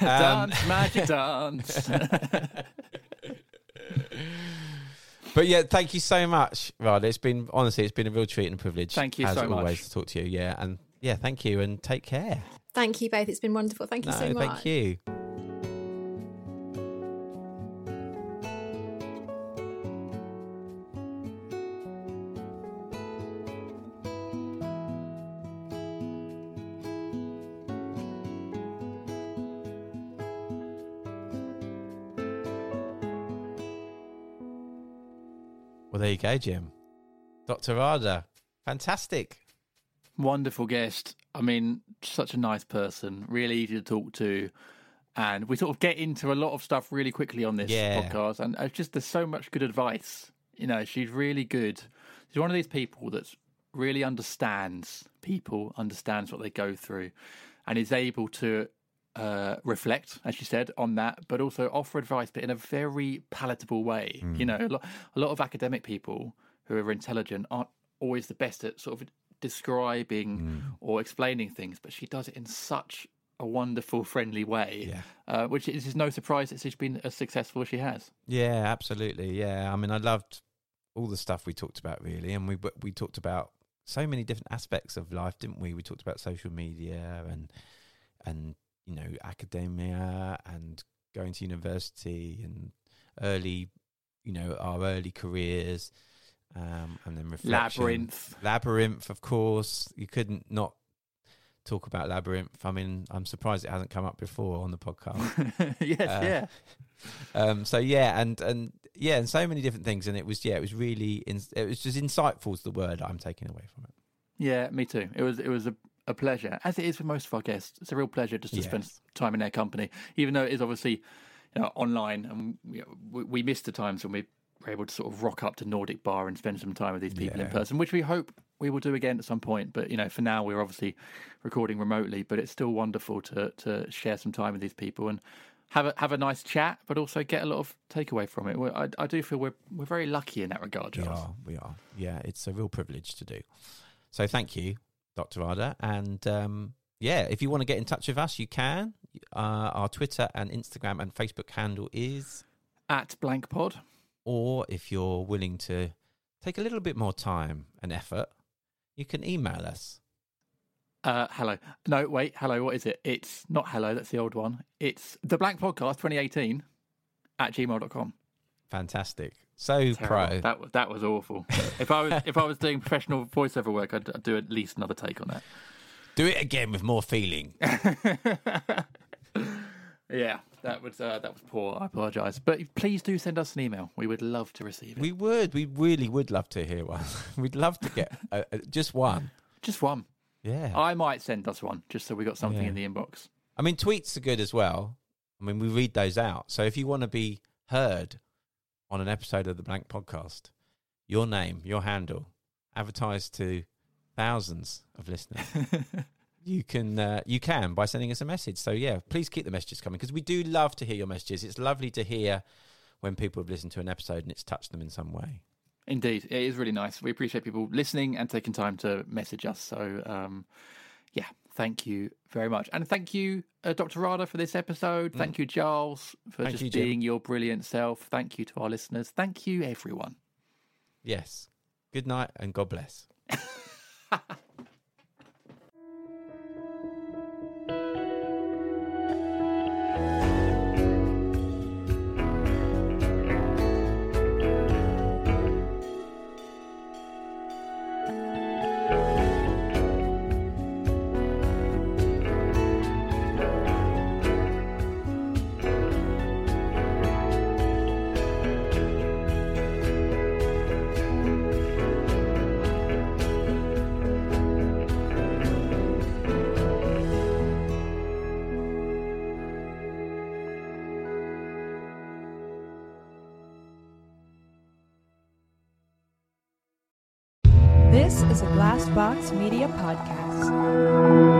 dance, magic dance. But yeah, thank you so much, Radha. It's been, honestly, it's been a real treat and a privilege. Thank you so always, much. As always, to talk to you. Yeah, and yeah, thank you, and take care. Thank you both. It's been wonderful. Thank you no, so much. Thank you. Well, there you go, Jim. Doctor Radha, fantastic. Wonderful guest. I mean, such a nice person, really easy to talk to. And we sort of get into a lot of stuff really quickly on this yeah. podcast. And it's just, there's so much good advice. You know, she's really good. She's one of these people that really understands people, understands what they go through, and is able to uh reflect, as you said, on that, but also offer advice, but in a very palatable way. mm. You know, a lot, a lot of academic people who are intelligent aren't always the best at sort of describing mm. or explaining things, but she does it in such a wonderful, friendly way, yeah. uh, which is, is no surprise that she's been as successful as she has. Yeah, absolutely. Yeah, I mean, I loved all the stuff we talked about, really, and we we talked about so many different aspects of life, didn't we? We talked about social media and and you know, academia and going to university and early, you know, our early careers, um, and then reflection. Labyrinth. Labyrinth, of course. You couldn't not talk about Labyrinth. I mean, I'm surprised it hasn't come up before on the podcast. yes, uh, yeah. Um, so, yeah, and, and, yeah, and so many different things. And it was, yeah, it was really, in, it was just insightful is the word I'm taking away from it. Yeah, me too. It was, it was a, A pleasure, as it is for most of our guests. It's a real pleasure just to yes. spend time in their company, even though it is obviously, you know, online, and we, we, we miss the times when we were able to sort of rock up to Nordic Bar and spend some time with these people yeah. in person, which we hope we will do again at some point. But you know, for now, we're obviously recording remotely. But it's still wonderful to to share some time with these people and have a, have a nice chat, but also get a lot of takeaway from it. I, I do feel we're we're very lucky in that regard, Giles. We are, we are. Yeah, it's a real privilege to do. So thank you, Doctor Radha. And um, yeah, if you want to get in touch with us, you can. Uh, our Twitter and Instagram and Facebook handle is... at Blank Pod. Or if you're willing to take a little bit more time and effort, you can email us. Uh, hello. No, wait. Hello. What is it? It's not hello. That's the old one. It's The Blank Podcast twenty eighteen at gmail dot com. Fantastic. So Terrible. Pro. That, that was awful. If I was if I was doing professional voiceover work, I'd, I'd do at least another take on that. Do it again with more feeling. Yeah, that was uh, that was poor. I apologise, but please do send us an email. We would love to receive it. We would. We really would love to hear one. We'd love to get uh, just one. Just one. Yeah, I might send us one just so we got something yeah. in the inbox. I mean, tweets are good as well. I mean, we read those out. So if you want to be heard on an episode of the Blank Podcast, your name, your handle, advertised to thousands of listeners. You can uh, you can by sending us a message. So, yeah, please keep the messages coming because we do love to hear your messages. It's lovely to hear when people have listened to an episode and it's touched them in some way. Indeed. It is really nice. We appreciate people listening and taking time to message us. So, um, yeah, thank you very much. And thank you, uh, Doctor Radha, for this episode. Thank mm. you, Giles, for thank just you, being your brilliant self. Thank you to our listeners. Thank you, everyone. Yes. Good night and God bless. This is a Glassbox Media Podcast.